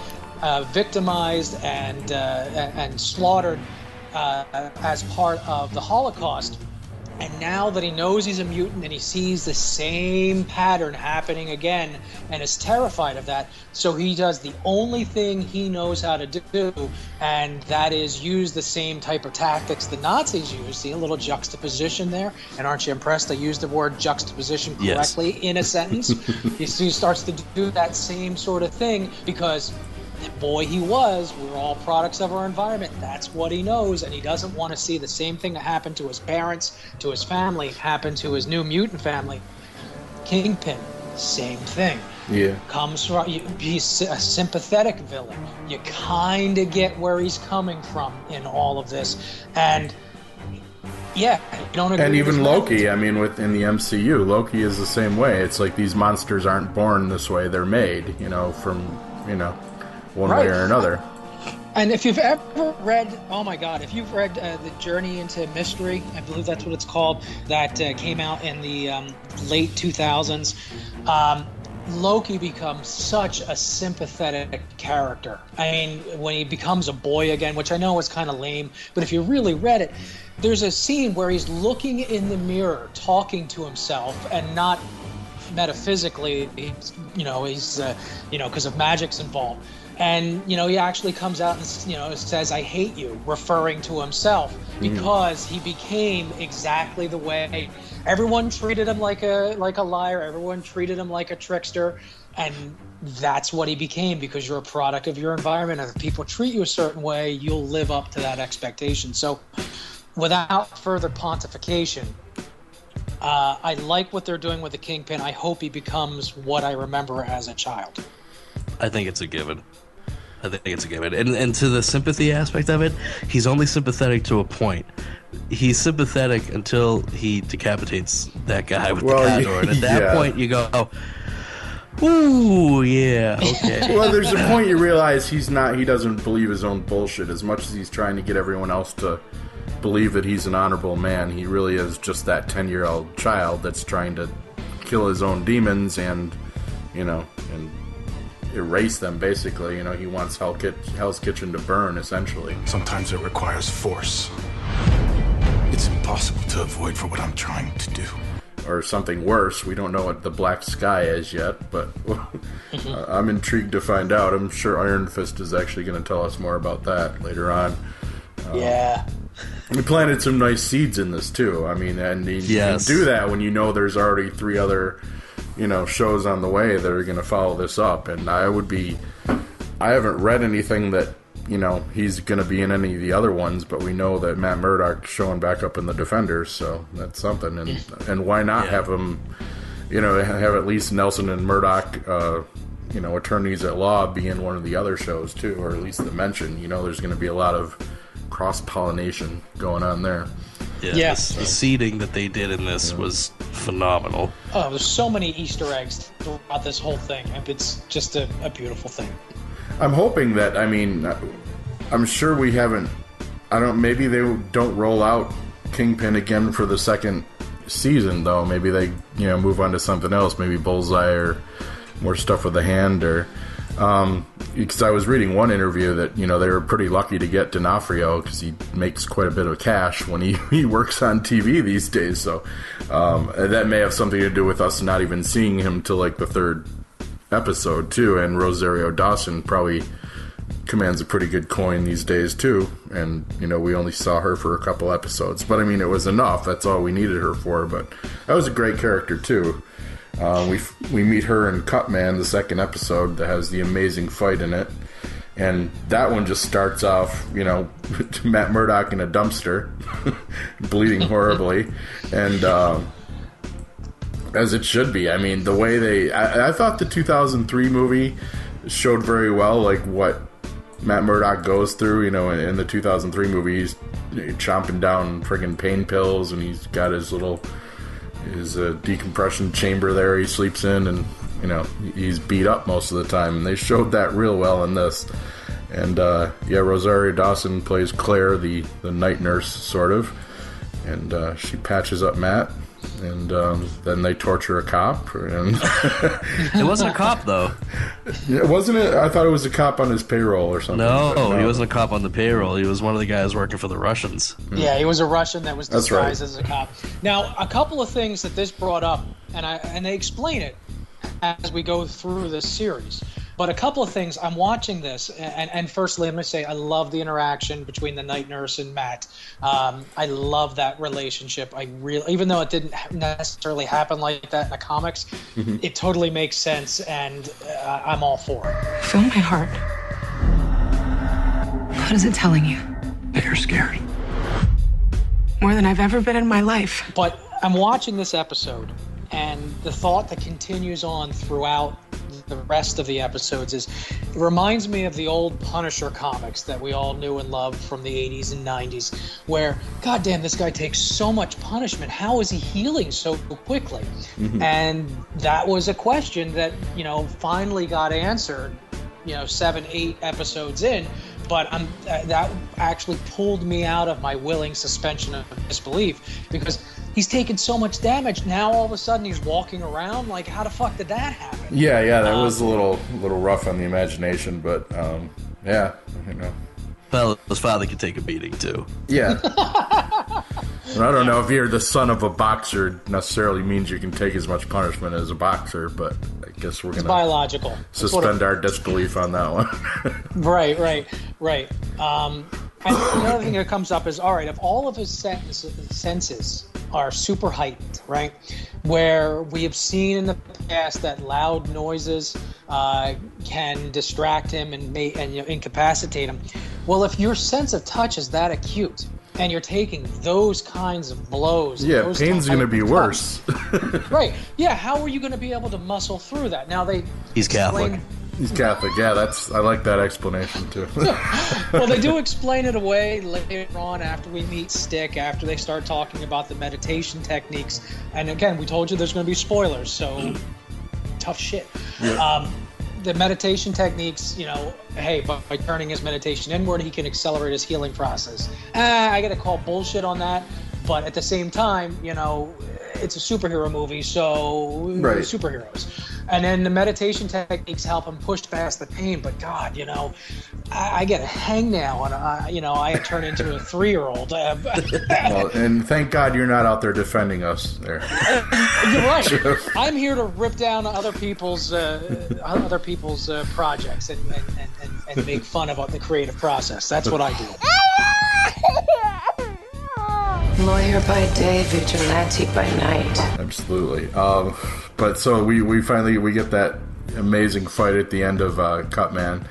victimized and slaughtered as part of the Holocaust. And now that he knows he's a mutant and he sees the same pattern happening again and is terrified of that, so he does the only thing he knows how to do, and that is use the same type of tactics the Nazis used. See a little juxtaposition there? And aren't you impressed I used the word juxtaposition correctly in a sentence? He starts to do that same sort of thing because And boy, he was. We're all products of our environment. That's what he knows, and he doesn't want to see the same thing that happened to his parents, to his family, happen to his new mutant family. Kingpin, same thing. Yeah. Comes from, he's a sympathetic villain. You kind of get where he's coming from in all of this. And yeah, I don't agree. And even Loki, I mean, within the MCU, Loki is the same way. It's like these monsters aren't born this way. They're made, you know, from, you know, one way or another. And if you've ever read, oh my God, if you've read The Journey into Mystery, I believe that's what it's called, that came out in the late 2000s, Loki becomes such a sympathetic character. I mean, when he becomes a boy again, which I know is kind of lame, but if you really read it, there's a scene where he's looking in the mirror, talking to himself, and not metaphysically, he's because of magic's involved. And, you know, he actually comes out and, you know, says, I hate you, referring to himself, because he became exactly the way. Everyone treated him like a liar. Everyone treated him like a trickster. And that's what he became, because you're a product of your environment. And if people treat you a certain way, you'll live up to that expectation. So without further pontification, I like what they're doing with the Kingpin. I hope he becomes what I remember as a child. I think it's a given. And to the sympathy aspect of it, he's only sympathetic to a point. He's sympathetic until he decapitates that guy with the condor. And at that point, you go, oh, ooh, yeah, okay. Well, there's a point you realize he doesn't believe his own bullshit. As much as he's trying to get everyone else to believe that he's an honorable man, he really is just that 10-year-old child that's trying to kill his own demons and, you know, and erase them, basically. You know, he wants Hell's Kitchen to burn, essentially. Sometimes it requires force. It's impossible to avoid for what I'm trying to do. Or something worse. We don't know what the black sky is yet, but I'm intrigued to find out. I'm sure Iron Fist is actually going to tell us more about that later on. Yeah. We planted some nice seeds in this, too. I mean, and you do that when you know there's already three other, you know, shows on the way that are going to follow this up, and I haven't read anything that, you know, he's going to be in any of the other ones, but we know that Matt Murdock's showing back up in The Defenders, so that's something, and why not have him, you know, have at least Nelson and Murdock, you know, attorneys at law, be in one of the other shows, too, or at least the mention, you know, there's going to be a lot of cross-pollination going on there. Yeah, yes. The seeding that they did in this was phenomenal. Oh, there's so many Easter eggs throughout this whole thing. It's just a beautiful thing. I'm hoping that, I mean, I'm sure we haven't, maybe they don't roll out Kingpin again for the second season, though. Maybe they, you know, move on to something else, maybe Bullseye or more stuff with the Hand, or because I was reading one interview that, you know, they were pretty lucky to get D'Onofrio because he makes quite a bit of cash when he works on TV these days. So that may have something to do with us not even seeing him till like the third episode too. And Rosario Dawson probably commands a pretty good coin these days too. And, you know, we only saw her for a couple episodes, but I mean, it was enough. That's all we needed her for. But that was a great character too. We meet her in Cutman, the second episode, that has the amazing fight in it. And that one just starts off, you know, Matt Murdock in a dumpster, bleeding horribly. And as it should be. I mean, the way I thought the 2003 movie showed very well, like, what Matt Murdock goes through. You know, in the 2003 movie, he's chomping down friggin' pain pills, and he's got his little... his decompression chamber there he sleeps in, and, you know, he's beat up most of the time, and they showed that real well in this. And Rosario Dawson plays Claire, the night nurse, sort of, and she patches up Matt, and then they torture a cop, and it wasn't a cop, though. I thought it was a cop on his payroll or something. No, he wasn't a cop on the payroll. He was one of the guys working for the Russians. Yeah, he was a Russian that was disguised as a cop. Now, a couple of things that this brought up, and they explain it as we go through this series. But a couple of things, I'm watching this, and firstly, I'm going to say I love the interaction between the night nurse and Matt. I love that relationship. Even though it didn't necessarily happen like that in the comics, it totally makes sense, and I'm all for it. From my heart, What is it telling you? That you're scared. More than I've ever been in my life. But I'm watching this episode, and the thought that continues on throughout the rest of the episodes is, it reminds me of the old Punisher comics that we all knew and loved from the 80s and 90s, where, goddamn, this guy takes so much punishment. How is he healing so quickly? Mm-hmm. And that was a question that, you know, finally got answered, you know, 7, 8 episodes in. But that actually pulled me out of my willing suspension of disbelief, because he's taken so much damage. Now all of a sudden he's walking around like, how the fuck did that happen? Yeah, that was a little rough on the imagination, but yeah, you know. Well, his father could take a beating too. Yeah. I don't know if you're the son of a boxer necessarily means you can take as much punishment as a boxer, but I guess we're going to suspend our disbelief on that one. Right. And another thing that comes up is, all right, if all of his senses are super heightened, right, where we have seen in the past that loud noises can distract him and you know, incapacitate him. Well, if your sense of touch is that acute, and you're taking those kinds of blows. Yeah, pain's going to be worse. Right. Yeah, how are you going to be able to muscle through that? Now they... He's Catholic. He's Catholic, yeah. I like that explanation, too. Well, they do explain it away later on after we meet Stick, after they start talking about the meditation techniques. And again, we told you there's going to be spoilers, so tough shit. Yeah. The meditation techniques, you know, hey, by turning his meditation inward, he can accelerate his healing process. I got to call bullshit on that, but at the same time, you know, it's a superhero movie, so right. Superheroes. And then the meditation techniques help him push past the pain, but God, you know, I get a hangnail and, you know, I turn into a 3-year-old. Well, and thank God you're not out there defending us there. You're right. I'm here to rip down other people's projects and make fun of the creative process. That's what I do. Lawyer by day, vigilante by night. Absolutely. But so we finally get that amazing fight at the end of Cutman.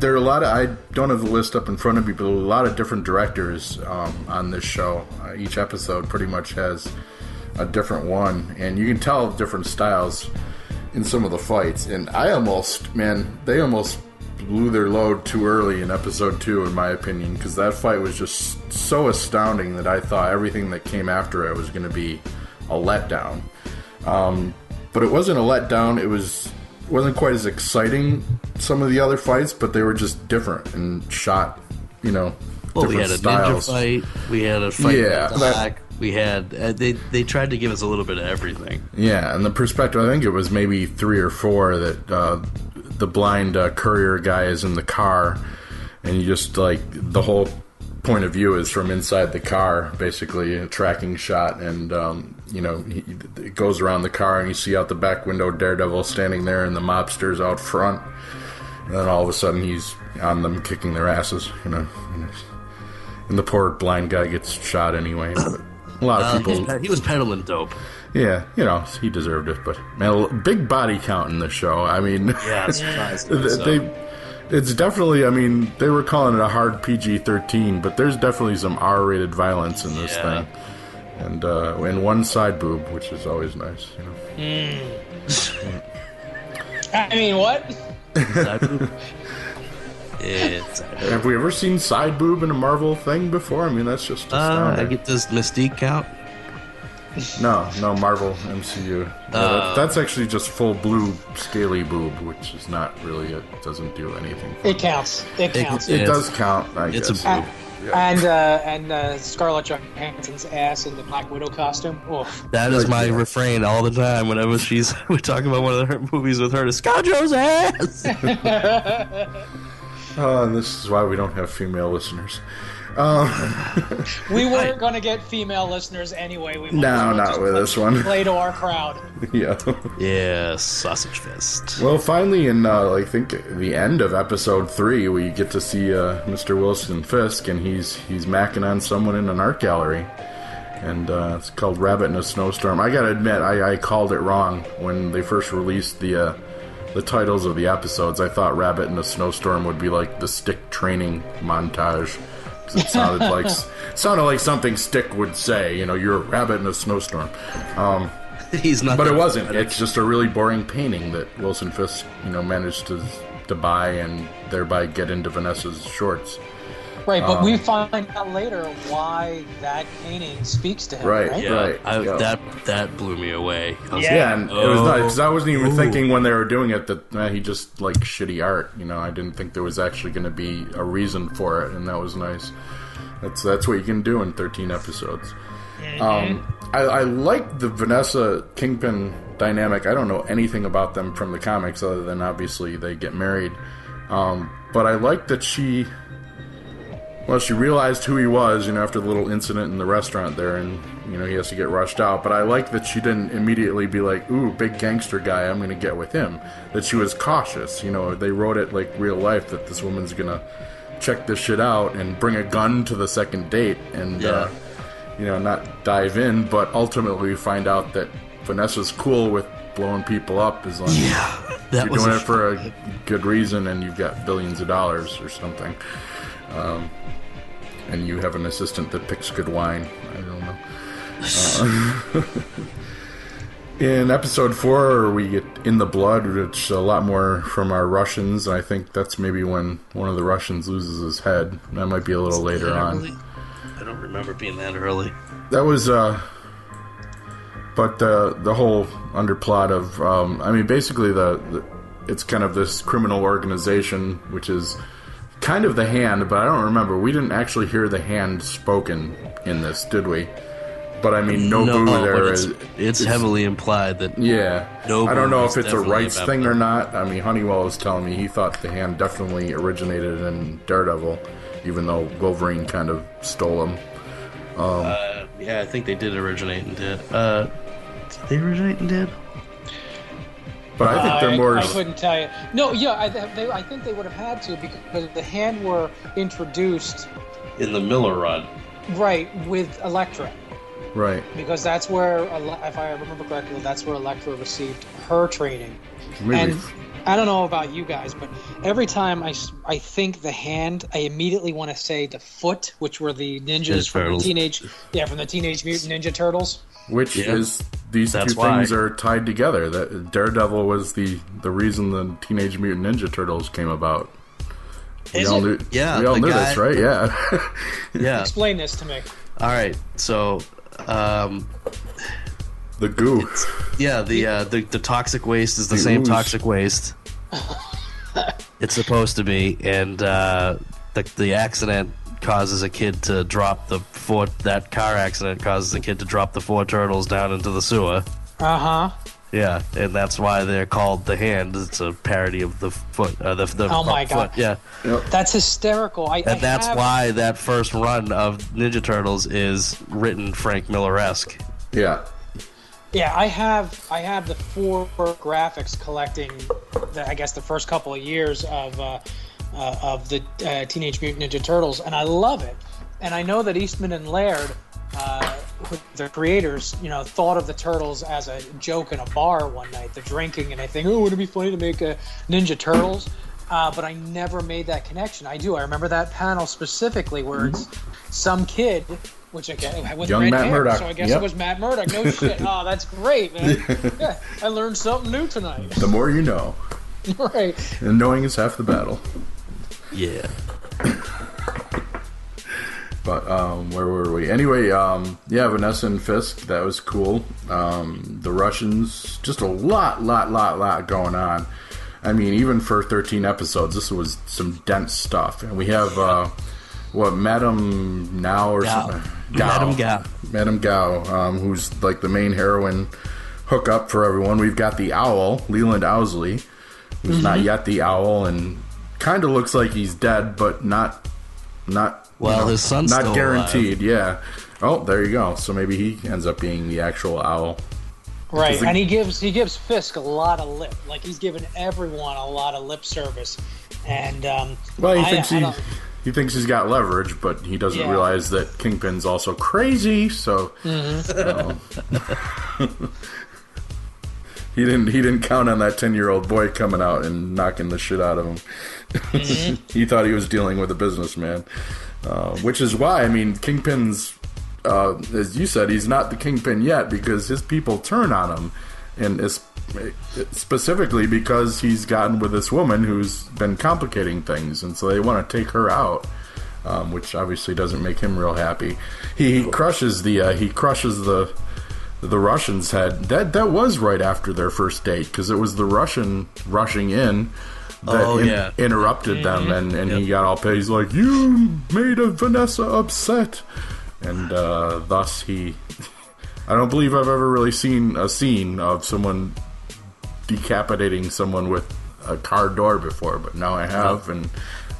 There are a lot of, I don't have the list up in front of me, but a lot of different directors on this show. Each episode pretty much has a different one, and you can tell different styles in some of the fights. And they almost blew their load too early in episode 2, in my opinion, because that fight was just so astounding that I thought everything that came after it was going to be a letdown. But it wasn't a letdown. It wasn't quite as exciting some of the other fights, but they were just different and shot, you know, well, different styles. We had a ninja fight. We had a fight with the dock. We had they tried to give us a little bit of everything. Yeah, and the perspective, I think it was maybe 3 or 4 that the blind courier guy is in the car, and you just like the whole point of view is from inside the car, basically a tracking shot, and you know, it goes around the car, and you see out the back window Daredevil standing there, and the mobsters out front, and then all of a sudden he's on them kicking their asses, you know. And the poor blind guy gets shot anyway. But a lot of people. He was peddling dope. Yeah, you know, he deserved it. But man, a big body count in the show. I mean, yeah, it's definitely. I mean, they were calling it a hard PG-13, but there's definitely some R-rated violence in this thing. And one side boob, which is always nice, you know. I mean, what? Side boob? Have we ever seen side boob in a Marvel thing before? I mean, that's just astounding. I get this Mystique count. No, Marvel MCU. That's actually just full blue scaly boob, which is not really. It doesn't do anything. It counts. It does count. I guess. A boob. Yeah. And Scarlett Johansson's ass in the Black Widow costume. Oof. That is my refrain all the time whenever we're talking about one of her movies with her. Scarlett Jo's ass. And this is why we don't have female listeners. We weren't going to get female listeners anyway. Not with this one. Play to our crowd. Yeah, sausage fest. Well, finally, in I think the end of episode 3, we get to see Mr. Wilson Fisk, and he's macking on someone in an art gallery, and it's called Rabbit in a Snowstorm. I gotta admit, I called it wrong when they first released the the titles of the episodes, I thought Rabbit in a Snowstorm would be like the Stick training montage. It sounded like something Stick would say. You know, you're a rabbit in a snowstorm. He's not, but it wasn't. It's just a really boring painting that Wilson Fisk, you know, managed to buy and thereby get into Vanessa's shorts. Right, but we find out later why that painting speaks to him. Right? Yeah, right. That blew me away. It was nice because I wasn't even thinking when they were doing it that he just liked shitty art. You know, I didn't think there was actually going to be a reason for it, and that was nice. That's what you can do in 13 episodes. Mm-hmm. I like the Vanessa Kingpin dynamic. I don't know anything about them from the comics other than obviously they get married, but I like that she. Well, she realized who he was, you know, after the little incident in the restaurant there, and, you know, he has to get rushed out. But I like that she didn't immediately be like, ooh, big gangster guy, I'm going to get with him. That she was cautious. You know, they wrote it like real life, that this woman's going to check this shit out and bring a gun to the second date and, you know, not dive in. But ultimately we find out that Vanessa's cool with blowing people up as long as you're doing it for a good reason and you've got billions of dollars or something. And you have an assistant that picks good wine. I don't know. In episode 4, we get In the Blood, which is a lot more from our Russians. I think that's maybe when one of the Russians loses his head. That might be a little later on. Early? I don't remember being that early. That was, but the whole underplot of, I mean, basically it's kind of this criminal organization, which is kind of the Hand, but I don't remember. We didn't actually hear the Hand spoken in this, did we? But I mean, Nobu there is. It's heavily implied that. Yeah. Nobu, I don't know if it's a rights thing or not. I mean, Honeywell was telling me he thought the Hand definitely originated in Daredevil, even though Wolverine kind of stole him. Yeah, I think they did originate in Daredevil. Did they originate in Daredevil? But I think they're more. I couldn't tell you. No, yeah, I think they would have had to because the Hand were introduced in the Miller run, right, with Elektra, right? Because that's where, if I remember correctly, that's where Elektra received her training. Maybe. And I don't know about you guys, but every time I think the Hand, I immediately want to say the Foot, which were the ninjas from the Teenage Mutant Ninja Turtles. Which is, these two things are tied together. That Daredevil was the reason the Teenage Mutant Ninja Turtles came about. We all knew this, right? Yeah. Yeah. Explain this to me. All right, so the goo. Yeah, the toxic waste is the same ooze. Toxic waste. It's supposed to be, and the accident causes a kid to drop that car accident causes a kid to drop the four turtles down into the sewer. Uh-huh. Yeah, and that's why they're called the Hand. It's a parody of the Foot. Oh my god! Foot, yeah, yep. That's hysterical. That's why that first run of Ninja Turtles is written Frank Miller-esque. Yeah. Yeah, I have the four graphics collecting. I guess the first couple of years of the Teenage Mutant Ninja Turtles, and I love it. And I know that Eastman and Laird, the creators, you know, thought of the Turtles as a joke in a bar one night. They're drinking, and I think, would it be funny to make a Ninja Turtles? But I never made that connection. I do. I remember that panel specifically where it's some kid, which I was young Matt Murdock. So I guess it was Matt Murdock. No shit. Oh, that's great, man. Yeah, I learned something new tonight. The more you know. Right. And knowing is half the battle. Yeah. But where were we? Anyway, Vanessa and Fisk, that was cool. The Russians, just a lot going on. I mean, even for 13 episodes, this was some dense stuff. And we have, Madame Now or Gao. Something? Gao. Madame Gao, who's like the main heroine hookup for everyone. We've got the Owl, Leland Owsley, who's not yet the Owl, and kind of looks like he's dead, but not. Well, his son's not still guaranteed. Alive. Yeah. Oh, there you go. So maybe he ends up being the actual Owl, right? And he gives Fisk a lot of lip. Like he's given everyone a lot of lip service, and he thinks he's got leverage, but he doesn't realize that Kingpin's also crazy. So. He didn't count on that 10-year-old boy coming out and knocking the shit out of him. Mm-hmm. He thought he was dealing with a businessman, which is why, I mean, Kingpin's, as you said, he's not the Kingpin yet because his people turn on him, and specifically because he's gotten with this woman who's been complicating things, and so they want to take her out, which obviously doesn't make him real happy. He crushes the Russian's head. That was right after their first date, because it was the Russian rushing in that interrupted them, and he got all pissed. He's like, "You made Vanessa upset," and thus he. I don't believe I've ever really seen a scene of someone decapitating someone with a car door before, but now I have, and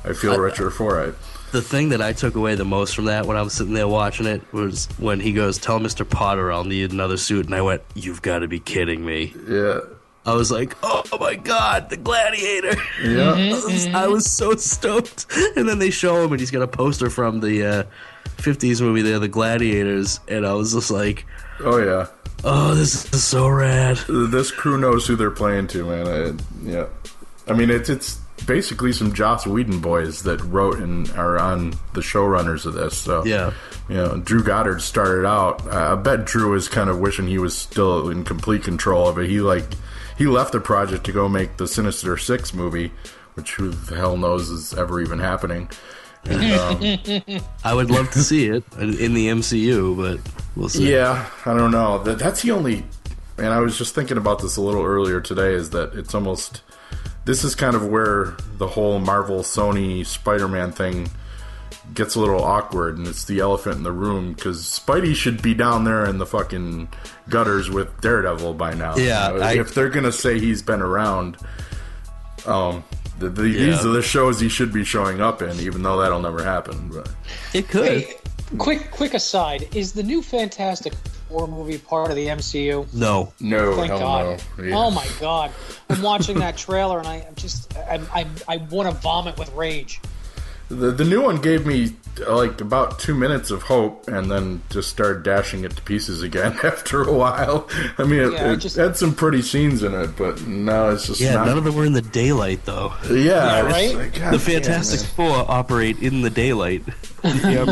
I feel richer for it. The thing that I took away the most from that when I was sitting there watching it was when he goes, "Tell Mr. Potter I'll need another suit," and I went, "You've got to be kidding me." Yeah. I was like, oh my God, the Gladiator. Yeah. I was so stoked. And then they show him, and he's got a poster from the 50s movie there, The Gladiators, and I was just like, oh yeah. Oh, this is so rad. This crew knows who they're playing to, man. I mean, it's basically some Joss Whedon boys that wrote and are on the showrunners of this. So yeah, you know, Drew Goddard started out. I bet Drew is kind of wishing he was still in complete control of it. He left the project to go make the Sinister Six movie, which who the hell knows is ever even happening. And, I would love to see it in the MCU, but we'll see. Yeah, I don't know. That's the only. And I was just thinking about this a little earlier today. Is that it's almost. This is kind of where the whole Marvel, Sony, Spider-Man thing gets a little awkward, and it's the elephant in the room, because Spidey should be down there in the fucking gutters with Daredevil by now. Yeah, you know, if they're gonna say he's been around, these are the shows he should be showing up in, even though that'll never happen. But it could. Hey, quick aside: is the new Fantastic War movie part of the MCU? No, thank God. No. Yeah. Oh my God! I'm watching that trailer, and I want to vomit with rage. The new one gave me like about 2 minutes of hope, and then just started dashing it to pieces again after a while. I mean, it had some pretty scenes in it, but no, it's just none of them were in the daylight, though. Yeah, right. Like, the Fantastic Four operate in the daylight. Yeah,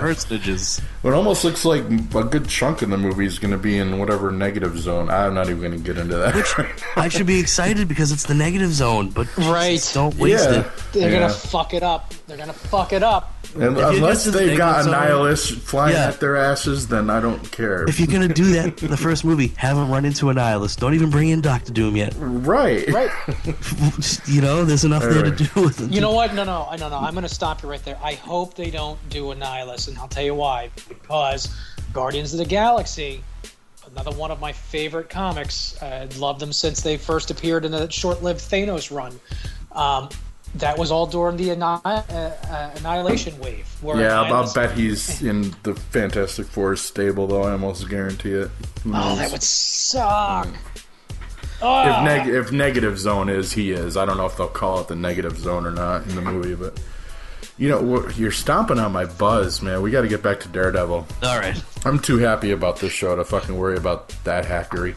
personages. It almost looks like a good chunk in the movie is going to be in whatever negative zone. I'm not even going to get into that. Which, right, I should be excited because it's the negative zone, but right, don't waste it. They're going to fuck it up. They're going to fuck it up. And unless they've got a nihilist flying at their asses, then I don't care. If you're going to do that in the first movie, have them run into a nihilist. Don't even bring in Doctor Doom yet. Right. You know, there's enough there to do with it. You know what? No. I'm going to stop you right there. I hope they don't do a nihilist, and I'll tell you why. Because Guardians of the Galaxy, another one of my favorite comics. I've loved them since they first appeared in the short-lived Thanos run. That was all during the Annihilation wave. I'll bet he's in the Fantastic Four stable, though. I almost guarantee it. Oh, that would suck. Mm. Oh. If Negative Zone is, he is. I don't know if they'll call it the Negative Zone or not in the movie, but... You know, you're stomping on my buzz, man. We got to get back to Daredevil. All right. I'm too happy about this show to fucking worry about that hackery.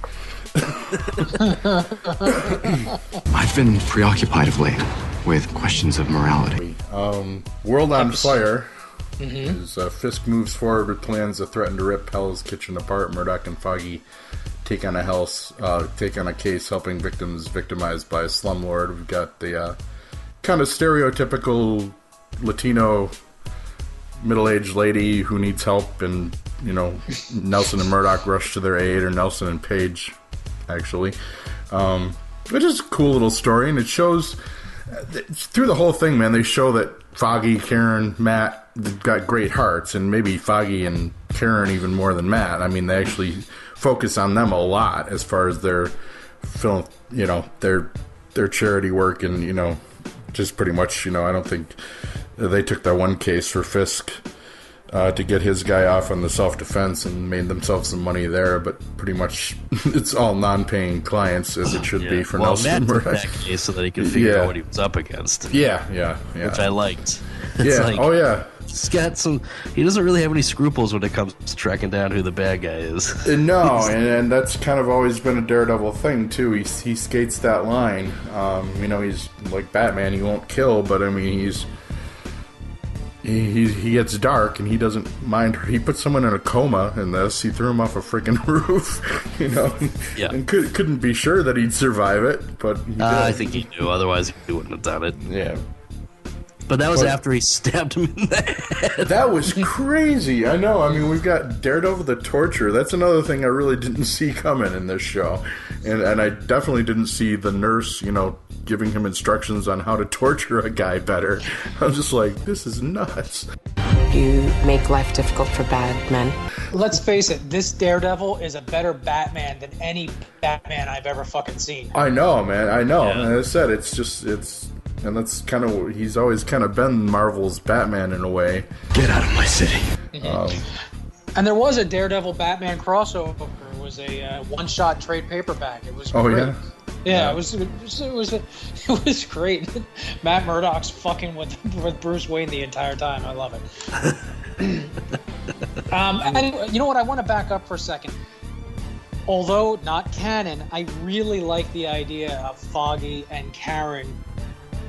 I've been preoccupied of late with questions of morality. World on Fire. Mm-hmm. As Fisk moves forward with plans to threaten to rip Hell's Kitchen apart, Murdock and Foggy take on a case helping victims victimized by a slumlord. We've got the kind of stereotypical Latino middle-aged lady who needs help, and you know, Nelson and Murdoch rush to their aid, or Nelson and Page, actually. Which is a cool little story, and it shows through the whole thing, man. They show that Foggy, Karen, Matt, they've got great hearts, and maybe Foggy and Karen even more than Matt. I mean, they actually focus on them a lot as far as their film, you know, their charity work, and you know, just pretty much, you know, I don't think they took that one case for Fisk to get his guy off on the self-defense and made themselves some money there, but pretty much it's all non-paying clients, as it should be for Nelson Murdock. Well, Matt took that case so that he could figure out what he was up against. Yeah. Which I liked. It's like, he's got some. He doesn't really have any scruples when it comes to tracking down who the bad guy is. No, and that's kind of always been a Daredevil thing too. He skates that line. You know, he's like Batman. He won't kill, but I mean, he gets dark and he doesn't mind. He put someone in a coma in this. He threw him off a freaking roof, you know, yeah. And couldn't be sure that he'd survive it. But he did. I think he knew. Otherwise, he wouldn't have done it. Yeah. But that was after he stabbed him in the head. That was crazy. I know. I mean, we've got Daredevil the Torture. That's another thing I really didn't see coming in this show. And I definitely didn't see the nurse, you know, giving him instructions on how to torture a guy better. I was just like, this is nuts. You make life difficult for bad men. Let's face it, this Daredevil is a better Batman than any Batman I've ever fucking seen. I know, man. I know. Yeah. And as I said, it's just... And that's kind of... He's always kind of been Marvel's Batman in a way. Get out of my city. And there was a Daredevil Batman crossover. It was a one-shot trade paperback. It was great. Yeah? Yeah, it was great. Matt Murdock's fucking with Bruce Wayne the entire time. I love it. And you know what? I want to back up for a second. Although not canon, I really like the idea of Foggy and Karen...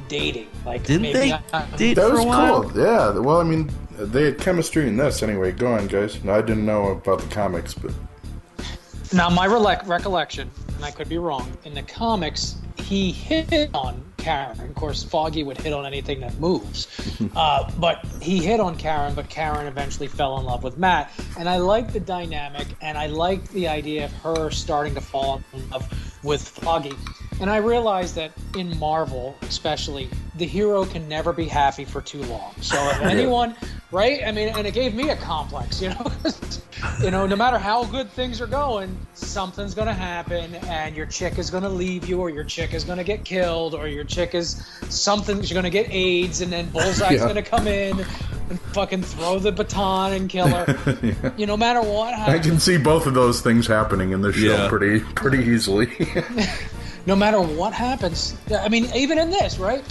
dating. Like, didn't maybe they date for a while? That was cool, yeah. Well, I mean, they had chemistry in this anyway. Go on, guys. I didn't know about the comics, but... Now, my recollection, and I could be wrong, in the comics, he hit on Karen. Of course, Foggy would hit on anything that moves. But he hit on Karen, but Karen eventually fell in love with Matt. And I liked the dynamic, and I liked the idea of her starting to fall in love with Foggy. And I realized that in Marvel, especially, the hero can never be happy for too long. So if anyone, right? I mean, and it gave me a complex, you know? You know, no matter how good things are going, something's going to happen, and your chick is going to leave you, or your chick is going to get killed, or your chick is something, she's going to get AIDS, and then Bullseye's going to come in and fucking throw the baton and kill her. Yeah. You know, no matter what happens. I can see both of those things happening in this show pretty easily. No matter what happens, I mean, even in this, right?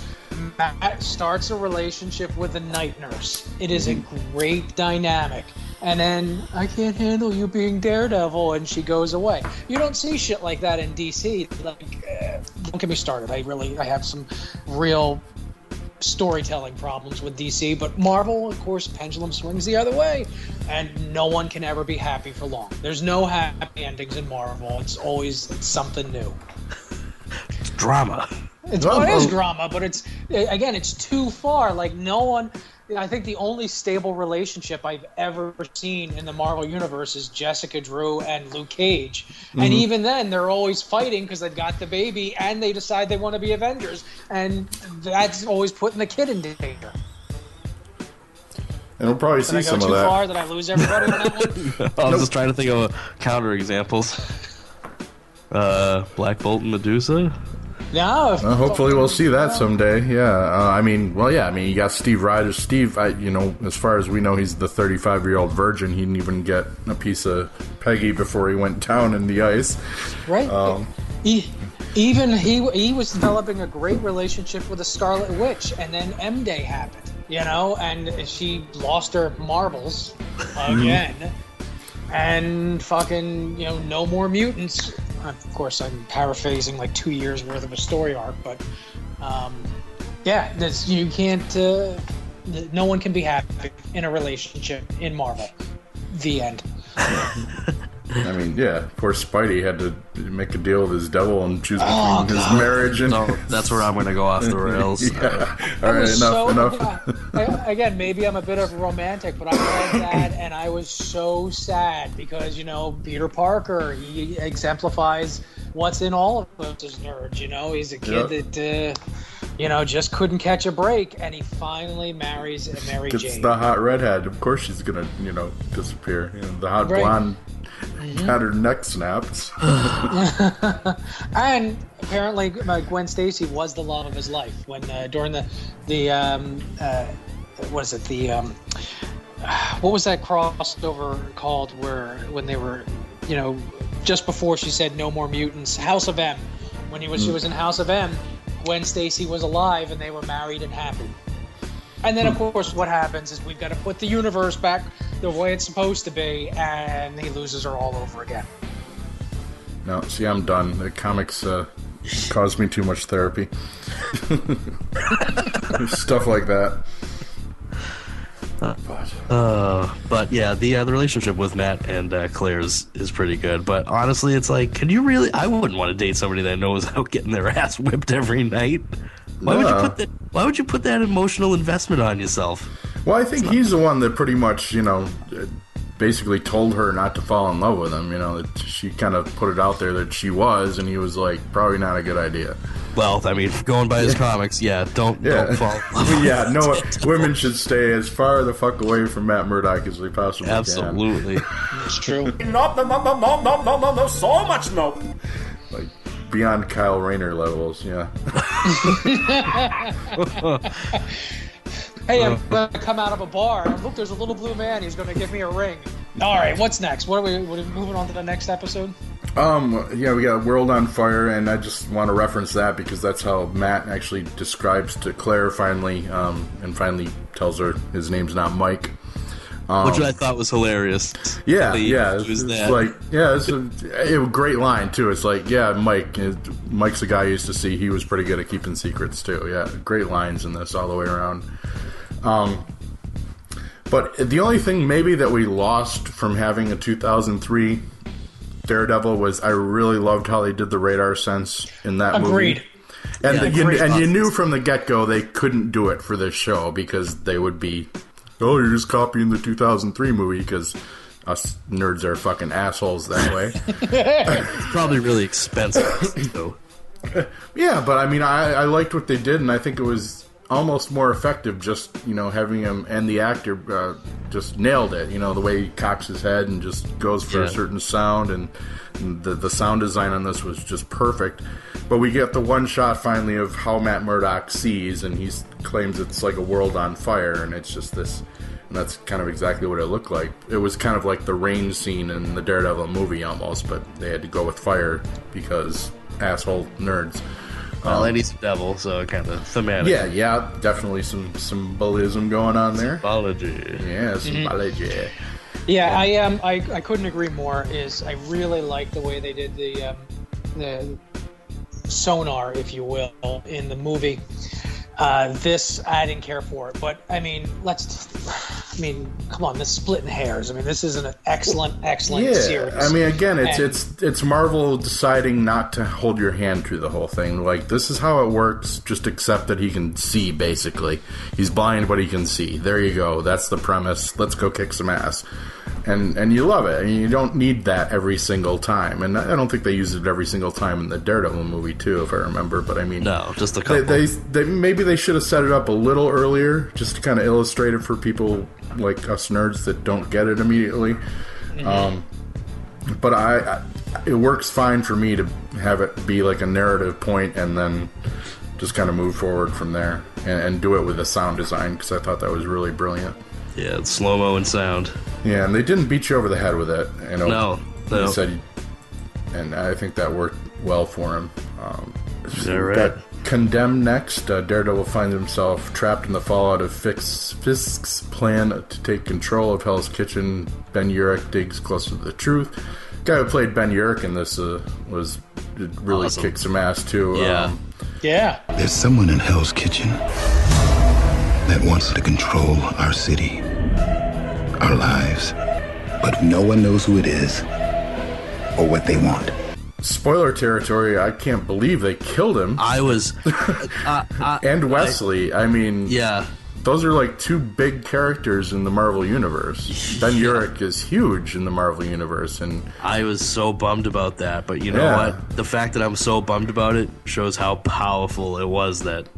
Matt starts a relationship with a night nurse. It is a great dynamic. And then, I can't handle you being Daredevil, and she goes away. You don't see shit like that in DC. Like, don't get me started. I have some real storytelling problems with DC, but Marvel, of course, pendulum swings the other way, and no one can ever be happy for long. There's no happy endings in Marvel. It's always something new. It's drama. It is drama, but it's too far. Like, no one... I think the only stable relationship I've ever seen in the Marvel Universe is Jessica Drew and Luke Cage. Mm-hmm. And even then, they're always fighting because they've got the baby and they decide they want to be Avengers. And that's always putting the kid in danger. And we'll probably see some of that. Did I go too far? Did I lose everybody on that one? I was just trying to think of counterexamples. Black Bolt and Medusa? No. Hopefully we'll see that someday. Yeah. You got Steve Rogers. Steve, as far as we know, he's the 35-year-old virgin. He didn't even get a piece of Peggy before he went down in the ice. Right. He was developing a great relationship with the Scarlet Witch, and then M-Day happened, you know, and she lost her marbles again. And fucking, you know, no more mutants. Of course, I'm paraphrasing like 2 years worth of a story arc, but you can't. No one can be happy in a relationship in Marvel. The end. I mean, yeah. Poor Spidey had to make a deal with his devil and choose between his marriage and. No, that's where I'm going to go off the rails. Yeah. All right, enough. Again, maybe I'm a bit of a romantic, but I read that and I was so sad because, you know, Peter Parker, he exemplifies what's in all of us as nerds. You know, he's a kid that. You know, just couldn't catch a break, and he finally marries Mary Jane. It's the hot redhead. Of course she's going to, disappear. You know, the hot blonde had her neck snapped. And apparently Gwen Stacy was the love of his life when during what was that crossover called where when they were, you know, just before she said no more mutants, House of M. When she was in House of M, Gwen Stacy was alive and they were married and happy. And then, of course, what happens is we've got to put the universe back the way it's supposed to be, and he loses her all over again. No, see, I'm done. The comics caused me too much therapy. Stuff like that. But yeah, the relationship with Matt and Claire is pretty good. But honestly, it's like, can you really? I wouldn't want to date somebody that knows how getting their ass whipped every night. Why would you put that emotional investment on yourself? Well, I think he's the one that pretty much, you know, basically told her not to fall in love with him. You know, that she kind of put it out there that she was, and he was like, probably not a good idea. Well, I mean, going by his comics, don't fall in love with him. No, women should stay as far the fuck away from Matt Murdock as they possibly can. Absolutely. It's true. No, so much nope. Like, beyond Kyle Rayner levels, yeah. Hey, I'm going to come out of a bar. Look, there's a little blue man. He's going to give me a ring. All right, what's next? What are we moving on to the next episode? Yeah, we got World on Fire, and I just want to reference that because that's how Matt actually describes to Claire finally, and finally tells her his name's not Mike. Which I thought was hilarious. Yeah. It's a great line, too. It's like, yeah, Mike. Mike's the guy I used to see. He was pretty good at keeping secrets, too. Yeah, great lines in this all the way around. But the only thing maybe that we lost from having a 2003 Daredevil was I really loved how they did the radar sense in that movie. And you knew from the get-go they couldn't do it for this show because they would be, oh, you're just copying the 2003 movie because us nerds are fucking assholes that way. It's probably really expensive, though. Yeah, but I mean, I liked what they did, and I think it was almost more effective just, you know, having him and the actor just nailed it, you know, the way he cocks his head and just goes for a certain sound, and the sound design on this was just perfect. But we get the one shot finally of how Matt Murdock sees, and he claims it's like a world on fire, and it's just this, and that's kind of exactly what it looked like. It was kind of like the rain scene in the Daredevil movie almost, but they had to go with fire because asshole nerds. Well, and he's a devil, so kind of thematic. Yeah, definitely some symbolism going on there. Symbology. Yeah, symbology. Mm-hmm. Yeah, yeah, I couldn't agree more. I really like the way they did the sonar, if you will, in the movie. This, I didn't care for it, but I mean, come on, this splitting hairs. I mean, this is an excellent series. I mean, again, it's Marvel deciding not to hold your hand through the whole thing. Like, this is how it works. Just accept that he can see. Basically, he's blind, but he can see. There you go. That's the premise. Let's go kick some ass, and you love it. I mean, you don't need that every single time. And I don't think they used it every single time in the Daredevil movie too, if I remember. But I mean, no, just a couple. They maybe they should have set it up a little earlier, just to kind of illustrate it for people like us nerds that don't get it immediately. Mm-hmm. But it works fine for me to have it be like a narrative point and then just kind of move forward from there and do it with the sound design because I thought that was really brilliant. Yeah, it's slow-mo and sound. Yeah, and they didn't beat you over the head with it. You know, no. And I think that worked well for him. Right. Condemned next, Daredevil finds himself trapped in the fallout of Fisk's plan to take control of Hell's Kitchen. Ben Urich digs closer to the truth. Guy who played Ben Urich in this really awesome. Kicked some ass too. Yeah. There's someone in Hell's Kitchen that wants to control our city, our lives, but no one knows who it is or what they want. Spoiler territory, I can't believe they killed him. And Wesley. Those are like two big characters in the Marvel Universe. Ben Urich is huge in the Marvel Universe. And I was so bummed about that. But you know what? The fact that I'm so bummed about it shows how powerful it was that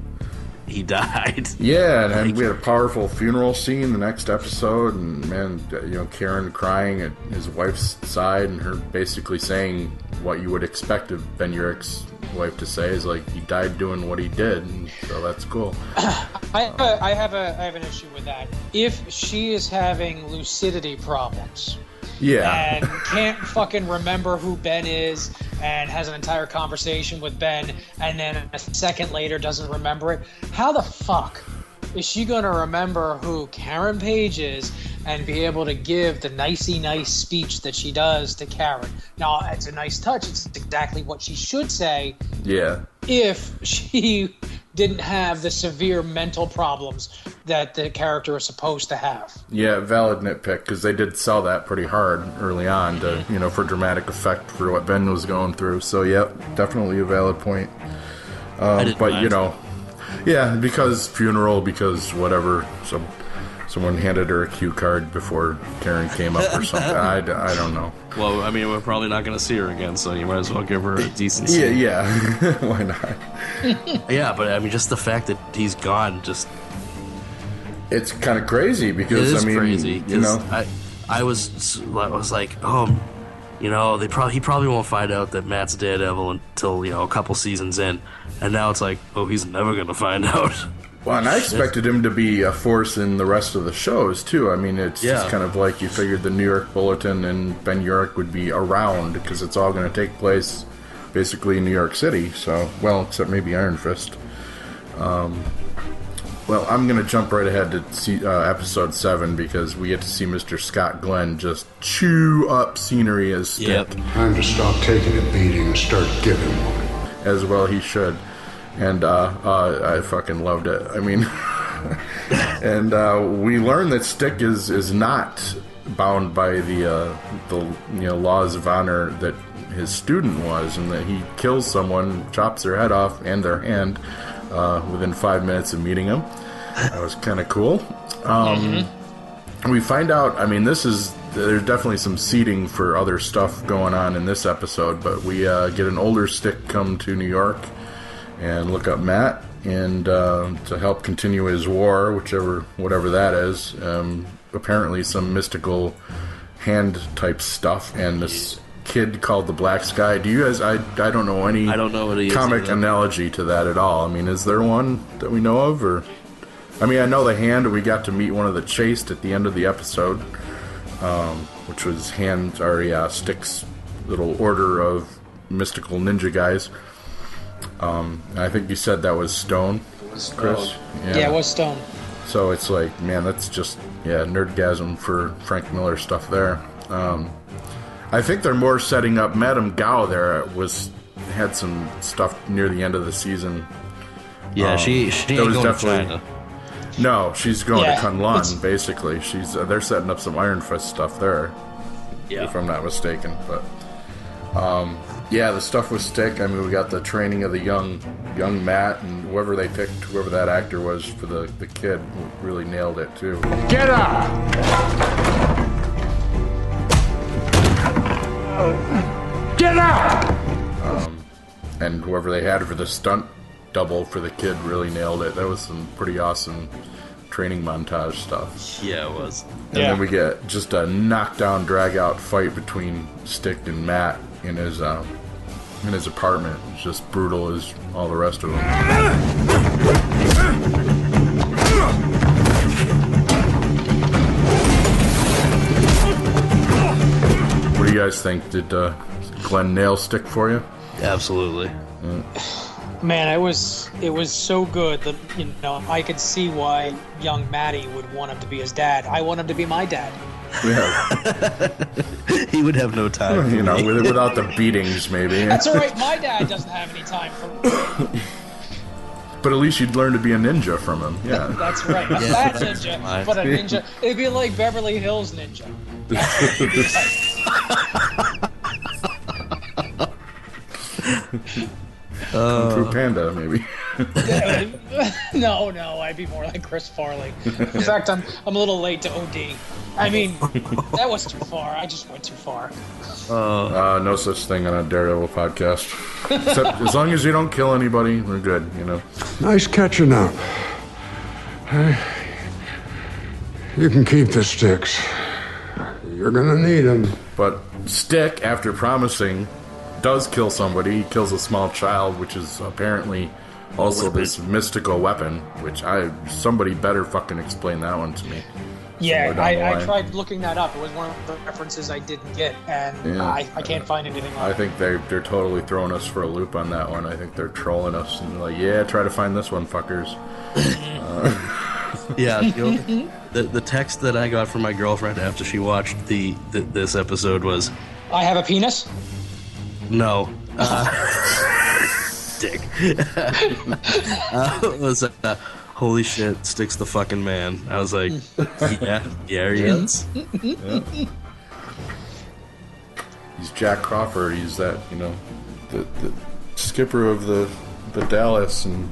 he died. Yeah, and we had a powerful funeral scene the next episode. And, man, you know, Karen crying at his wife's side and her basically saying what you would expect of Ben Urich's wife to say is like he died doing what he did, and so that's cool. I have an issue with that. If she is having lucidity problems, and can't fucking remember who Ben is, and has an entire conversation with Ben, and then a second later doesn't remember it, how the fuck is she going to remember who Karen Page is and be able to give the nicey-nice speech that she does to Karen? Now, it's a nice touch. It's exactly what she should say. Yeah. If she didn't have the severe mental problems that the character is supposed to have. Yeah, valid nitpick, because they did sell that pretty hard early on to, you know, for dramatic effect for what Ben was going through. So, yeah, definitely a valid point. But, you know, yeah, because funeral, because whatever, someone handed her a cue card before Karen came up or something. I don't know. Well, I mean, we're probably not going to see her again, so you might as well give her a decent scene. Yeah. Why not? Yeah, but I mean, just the fact that he's gone, just... It's kind of crazy because, I mean, crazy, you know. I was like, oh, you know, he probably won't find out that Matt's Daredevil until, you know, a couple seasons in. And now it's like, oh, he's never going to find out. Well, and I expected him to be a force in the rest of the shows, too. I mean, it's just kind of like you figured the New York Bulletin and Ben Urich would be around because it's all going to take place basically in New York City. So, well, except maybe Iron Fist. Well, I'm going to jump right ahead to see, episode 7 because we get to see Mr. Scott Glenn just chew up scenery as Stick. Yep. Time to stop taking a beating and start giving one. As well he should. And I fucking loved it. I mean, and we learn that Stick is not bound by the laws of honor that his student was, and that he kills someone, chops their head off and their hand, within 5 minutes of meeting him. That was kind of cool. We find out, I mean, there's definitely some seeding for other stuff going on in this episode, but we get an older Stick come to New York and look up Matt and to help continue his war, whatever that is. Apparently some mystical hand type stuff, and this kid called the Black Sky. Do you guys? I don't know any. I don't know what comic analogy to that at all. I mean, is there one that we know of? Or, I mean, I know the Hand. We got to meet one of the Chased at the end of the episode, which was Stick's little order of mystical ninja guys. I think you said that was Stone. It was Chris. Stone. Yeah, it was Stone. So it's like, man, that's just nerdgasm for Frank Miller stuff there. I think they're more setting up Madame Gao there. Had some stuff near the end of the season. Yeah, she ain't going to China. No, she's going to Kunlun, basically. They're setting up some Iron Fist stuff there, if I'm not mistaken. But the stuff with Stick, I mean, we got the training of the young Matt, and whoever they picked, whoever that actor was for the kid, really nailed it, too. Get up! Get out! And whoever they had for the stunt double for the kid really nailed it. That was some pretty awesome training montage stuff. Yeah, it was. And then we get just a knockdown, drag-out fight between Stick and Matt in his apartment. It's just brutal as all the rest of them. You guys think, did Glenn nail Stick for you? Absolutely. Man, it was so good that, you know, I could see why young Matty would want him to be his dad. I want him to be my dad. Yeah. He would have no time, you know, without the beatings, maybe. That's all right. My dad doesn't have any time for me. But at least you'd learn to be a ninja from him. Yeah. That's right. A fat ninja, but a ninja. It'd be like Beverly Hills Ninja. Kung Fu Panda, maybe. No, I'd be more like Chris Farley. In fact, I'm a little late to OD. I mean, that was too far. I just went too far. No such thing on a Daredevil podcast. Except as long as you don't kill anybody, we're good, you know. Nice catching up. You can keep the Sticks. You're going to need them. But Stick, after promising, does kill somebody. He kills a small child, which is apparently also this mystical weapon, which somebody better fucking explain that one to me. Yeah, I tried looking that up. It was one of the references I didn't get, and I can't find anything on it. I think they're totally throwing us for a loop on that one. I think they're trolling us, and they're like, yeah, try to find this one, fuckers. Yeah, the text that I got from my girlfriend after she watched this episode was, "I have a penis." No. Dick. It was holy shit, Stick's the fucking man. I was like, yeah, he is. Yeah. He's Jack Crawford. He's that, the skipper of the Dallas and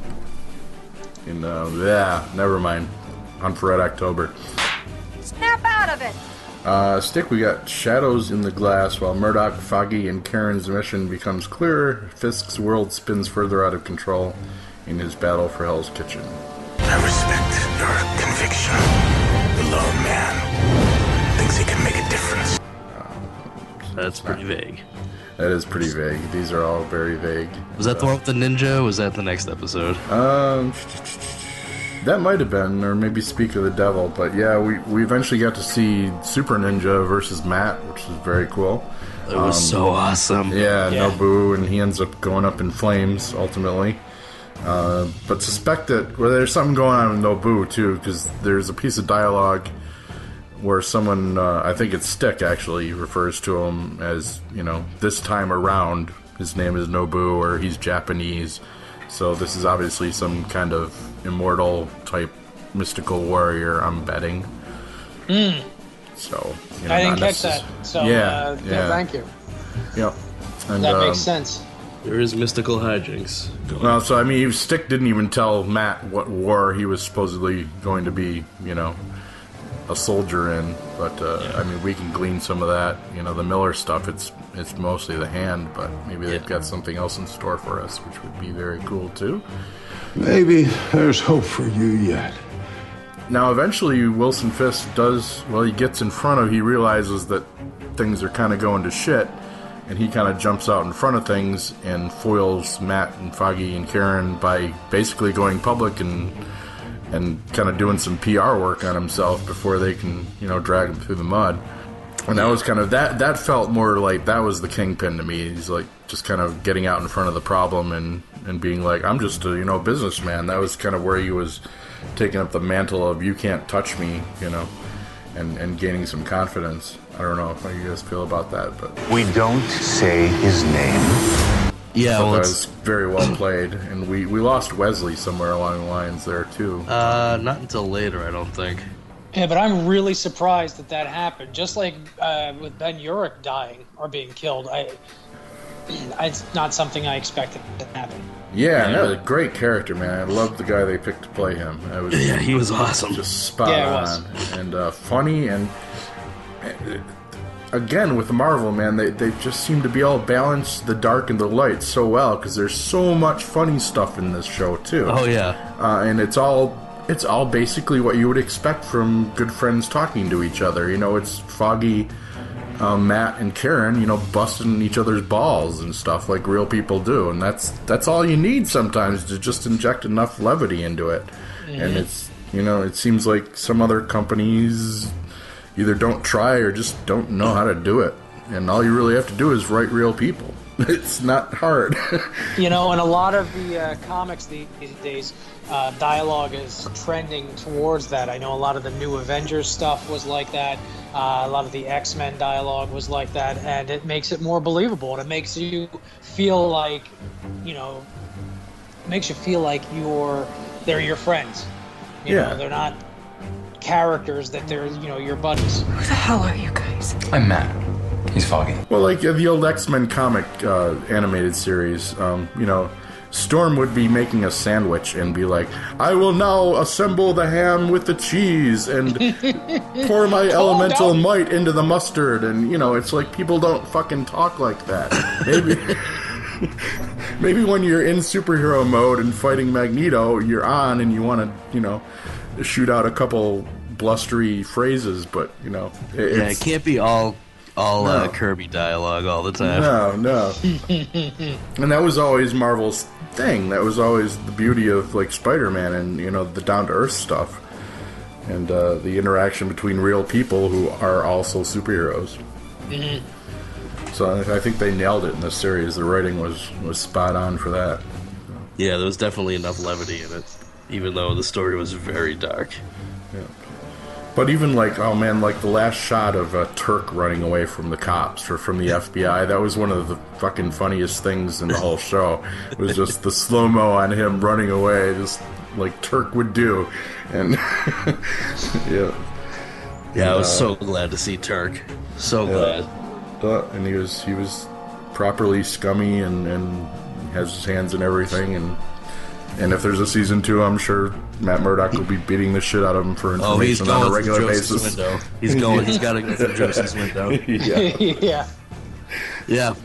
never mind. On for Red October. Snap out of it. Stick, we got shadows in the glass. While Murdoch, Foggy, and Karen's mission becomes clearer, Fisk's world spins further out of control in his battle for Hell's Kitchen. I respect your conviction. The lone man thinks he can make a difference. That's pretty vague. That is pretty vague. These are all very vague. Was that the one with the ninja? Or was that the next episode? That might have been, or maybe Speak of the Devil, but yeah, we eventually got to see Super Ninja versus Matt, which was very cool. It was so awesome. Yeah, Nobu, and he ends up going up in flames, ultimately. But suspect that, well, there's something going on with Nobu, too, because there's a piece of dialogue where someone, I think it's Stick, actually, refers to him as, this time around, his name is Nobu, or he's Japanese. So this is obviously some kind of immortal type mystical warrior, I'm betting. So I didn't catch that. So yeah, thank you. Yeah, and that makes sense. There is mystical hijinks. Well, so I mean, Stick didn't even tell Matt what war he was supposedly going to be, a soldier in. But I mean, we can glean some of that. The Miller stuff. It's mostly the Hand, but maybe they've got something else in store for us, which would be very cool too. Maybe there's hope for you yet. Now, eventually, Wilson Fisk he gets in front of, he realizes that things are kind of going to shit, and he kind of jumps out in front of things and foils Matt and Foggy and Karen by basically going public and kind of doing some PR work on himself before they can, drag him through the mud. And that was kind of, that felt more like that was the Kingpin to me. He's like just kind of getting out in front of the problem and being like, I'm just a, businessman. That was kind of where he was taking up the mantle of you can't touch me, and gaining some confidence. I don't know how you guys feel about that, but we don't say his name. Yeah, that was very well played. And we lost Wesley somewhere along the lines there, too. Not until later, I don't think. Yeah, but I'm really surprised that happened. Just like with Ben Urich dying or being killed, it's not something I expected to happen. Yeah, that was a great character, man. I loved the guy they picked to play him. He was awesome. Just spot on. And funny, and again, with Marvel, man, they just seem to be all balanced, the dark and the light, so well, because there's so much funny stuff in this show, too. Oh, yeah. And it's all basically what you would expect from good friends talking to each other. It's Foggy, Matt, and Karen, busting each other's balls and stuff like real people do. And that's all you need sometimes to just inject enough levity into it. Yeah. And it's, it seems like some other companies either don't try or just don't know how to do it. And all you really have to do is write real people. It's not hard. And a lot of the comics these days, dialogue is trending towards that. I know a lot of the new Avengers stuff was like that. A lot of the X-Men dialogue was like that, and it makes it more believable, and it makes you feel like, they're your friends. They're not characters that they're, your buddies. Who the hell are you guys? I'm Matt. He's Foggy. Well, like the old X-Men comic animated series, Storm would be making a sandwich and be like, I will now assemble the ham with the cheese and pour my elemental might into the mustard. And, it's like people don't fucking talk like that. Maybe when you're in superhero mode and fighting Magneto, you're on and you want to, shoot out a couple blustery phrases. But, it can't be all Kirby dialogue all the time. No. And that was always Marvel's thing. That was always the beauty of, like, Spider-Man and, the down-to-earth stuff. And the interaction between real people who are also superheroes. Mm-hmm. So I think they nailed it in this series. The writing was spot on for that. Yeah, there was definitely enough levity in it. even though the story was very dark. Yeah. But even like, oh man, like the last shot of Turk running away from the cops or from the FBI, that was one of the fucking funniest things in the whole show. It was just the slow-mo on him running away, just like Turk would do. And yeah. Yeah, I was so glad to see Turk. So glad. And he was properly scummy and has his hands in everything, and if there's a season 2, I'm sure Matt Murdock will be beating the shit out of him for information on a regular basis. He's going. He's got to go through Joseph's window. Yeah. Yeah.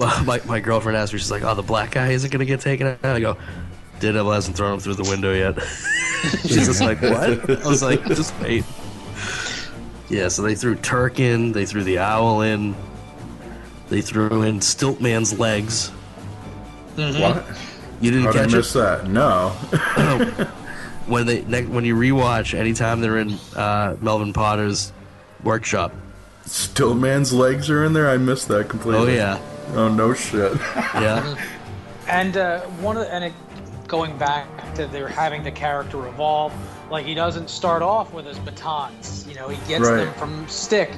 My girlfriend asked me, she's like, "Oh, the black guy isn't going to get taken out." I go, "Daredevil hasn't thrown him through the window yet." She's just like, "What?" I was like, "Just wait." Yeah. So they threw Turk in. They threw the owl in. They threw in Stiltman's legs. Mm-hmm. What? You didn't catch it? I missed that. No. When you rewatch, anytime they're in Melvin Potter's workshop, Stiltman's legs are in there. I missed that completely. Oh yeah. Oh no shit. Yeah. Going back to they're having the character evolve. Like, he doesn't start off with his batons. You know, he gets them from Stick.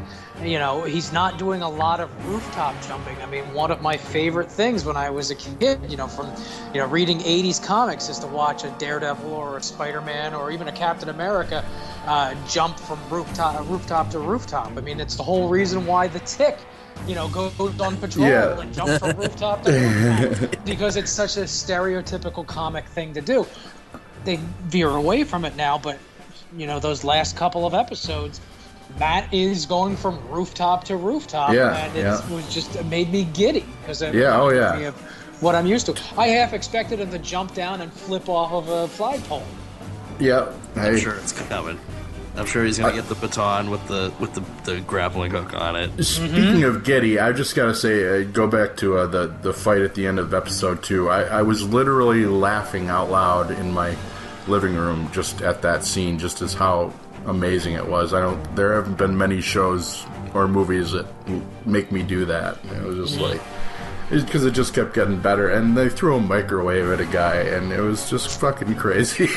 You know, he's not doing a lot of rooftop jumping. I mean, one of my favorite things when I was a kid, you know, from, you know, reading 80s comics is to watch a Daredevil or a Spider-Man or even a Captain America jump from rooftop to rooftop. I mean, it's the whole reason why the Tick, you know, goes on patrol and jumps from rooftop to rooftop because it's such a stereotypical comic thing to do. They veer away from it now, but, you know, those last couple of episodes, Matt is going from rooftop to rooftop, and it was just, it made me giddy because it reminded me of what I'm used to. I half expected him to jump down and flip off of a flagpole. Yeah, I'm sure it's coming. I'm sure he's gonna get the baton with the grappling hook on it. Speaking of giddy, I just gotta say, go back to the fight at the end of episode 2. I was literally laughing out loud in my living room just at that scene, just as how amazing it was. There haven't been many shows or movies that make me do that. It was just like, because it just kept getting better, and they threw a microwave at a guy, and it was just fucking crazy.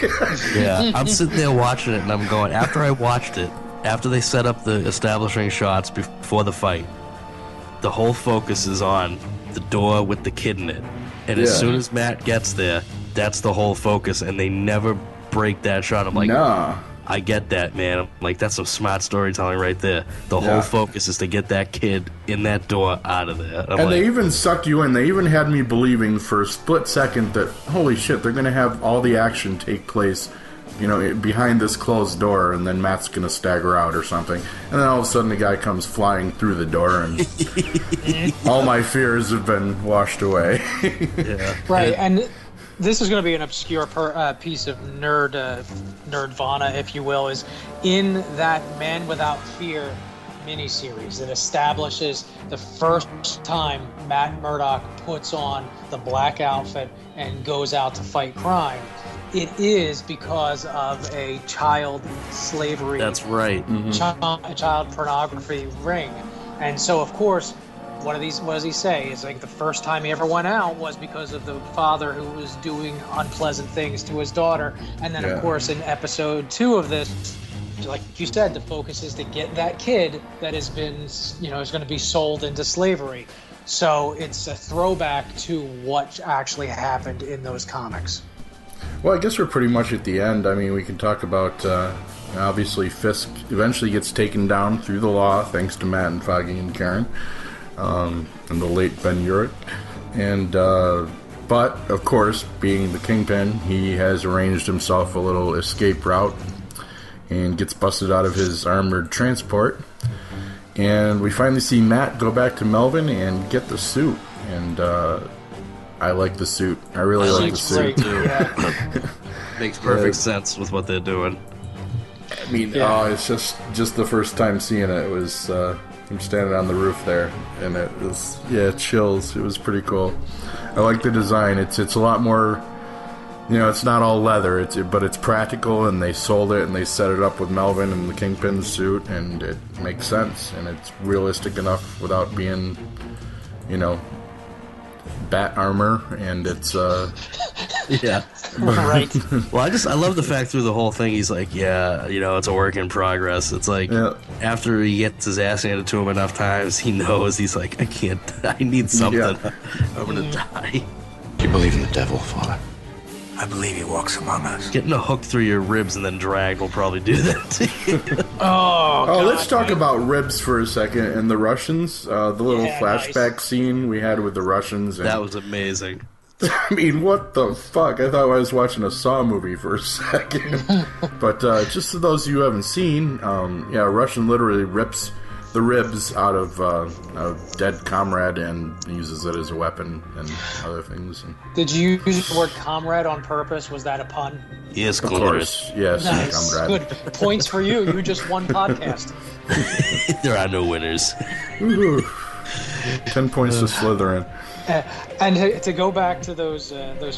Yeah, I'm sitting there watching it, and I'm going, after I watched it, after they set up the establishing shots before the fight, the whole focus is on the door with the kid in it, and as soon as Matt gets there, that's the whole focus, and they never break that shot. I'm like, nah. I get that, man. I'm like, that's some smart storytelling right there. The whole focus is to get that kid in that door out of there. And they even sucked you in. They even had me believing for a split second that, holy shit, they're going to have all the action take place, you know, behind this closed door, and then Matt's going to stagger out or something. And then all of a sudden the guy comes flying through the door, and all my fears have been washed away. Right, and this is going to be an obscure piece of nerdvana, if you will, is in that Man Without Fear miniseries that establishes the first time Matt Murdock puts on the black outfit and goes out to fight crime. It is because of a child slavery. That's right. Child pornography ring. And so, of course, what does he say? It's like the first time he ever went out was because of the father who was doing unpleasant things to his daughter. And then, of course, in episode 2 of this, like you said, the focus is to get that kid that has been, you know, is going to be sold into slavery. So it's a throwback to what actually happened in those comics. Well, I guess we're pretty much at the end. I mean, we can talk about, obviously, Fisk eventually gets taken down through the law, thanks to Matt and Foggy and Karen. And the late Ben Urich, and but of course, being the Kingpin, he has arranged himself a little escape route and gets busted out of his armored transport, and we finally see Matt go back to Melvin and get the suit, and I like the suit. I really like the suit. Too. Makes perfect sense with what they're doing. I mean, it's just the first time seeing it was him standing on the roof there, and it was chills. It was pretty cool. I like the design. It's a lot more, you know, it's not all leather, but it's practical, and they sold it and they set it up with Melvin and the Kingpin suit, and it makes sense, and it's realistic enough without being, you know, bat armor, and it's yeah, right. Well, I love the fact through the whole thing he's like, yeah, you know, it's a work in progress. It's like after he gets his ass handed to him enough times, he knows he's like, I need something. Yeah. I'm gonna die. Do you believe in the devil, Father? I believe he walks among us. Getting a hook through your ribs and then dragged will probably do that to you. God, let's talk about ribs for a second and the Russians. The little flashback scene we had with the Russians. And, that was amazing. I mean, what the fuck? I thought I was watching a Saw movie for a second. But just for those of you who haven't seen, yeah, a Russian literally rips the ribs out of a dead comrade and uses it as a weapon and other things. Did you use the word comrade on purpose? Was that a pun? Yes, of course. Yes, nice. Comrade. Good. Points for you. You just won podcast. There are no winners. Ooh. 10 points to Slytherin. And to go back to those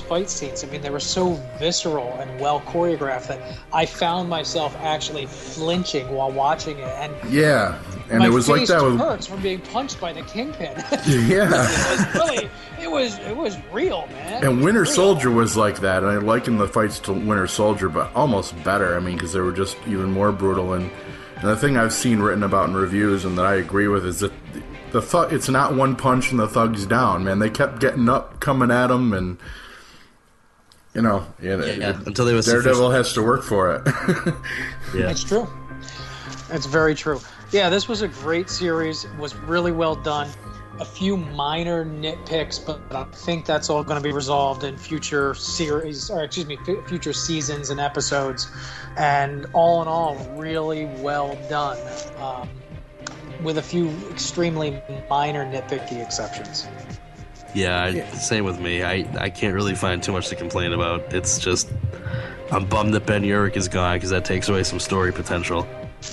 fight scenes, I mean, they were so visceral and well choreographed that I found myself actually flinching while watching it. And yeah, and it was like that was hurts from being punched by the Kingpin. Yeah, it was real, man. And Winter Soldier was like that, and I likened the fights to Winter Soldier, but almost better. I mean, because they were just even more brutal. And the thing I've seen written about in reviews and that I agree with is that. It's not one punch and the thug's down, man. They kept getting up, coming at him, and you know, until they was Daredevil has to work for it. Yeah, that's true. That's very true. Yeah, this was a great series. It was really well done. A few minor nitpicks, but I think that's all going to be resolved in future series, or excuse me, future seasons and episodes. And all in all, really well done. With a few extremely minor nitpicky exceptions. Yeah, same with me. I can't really find too much to complain about. It's just I'm bummed that Ben Urich is gone because that takes away some story potential.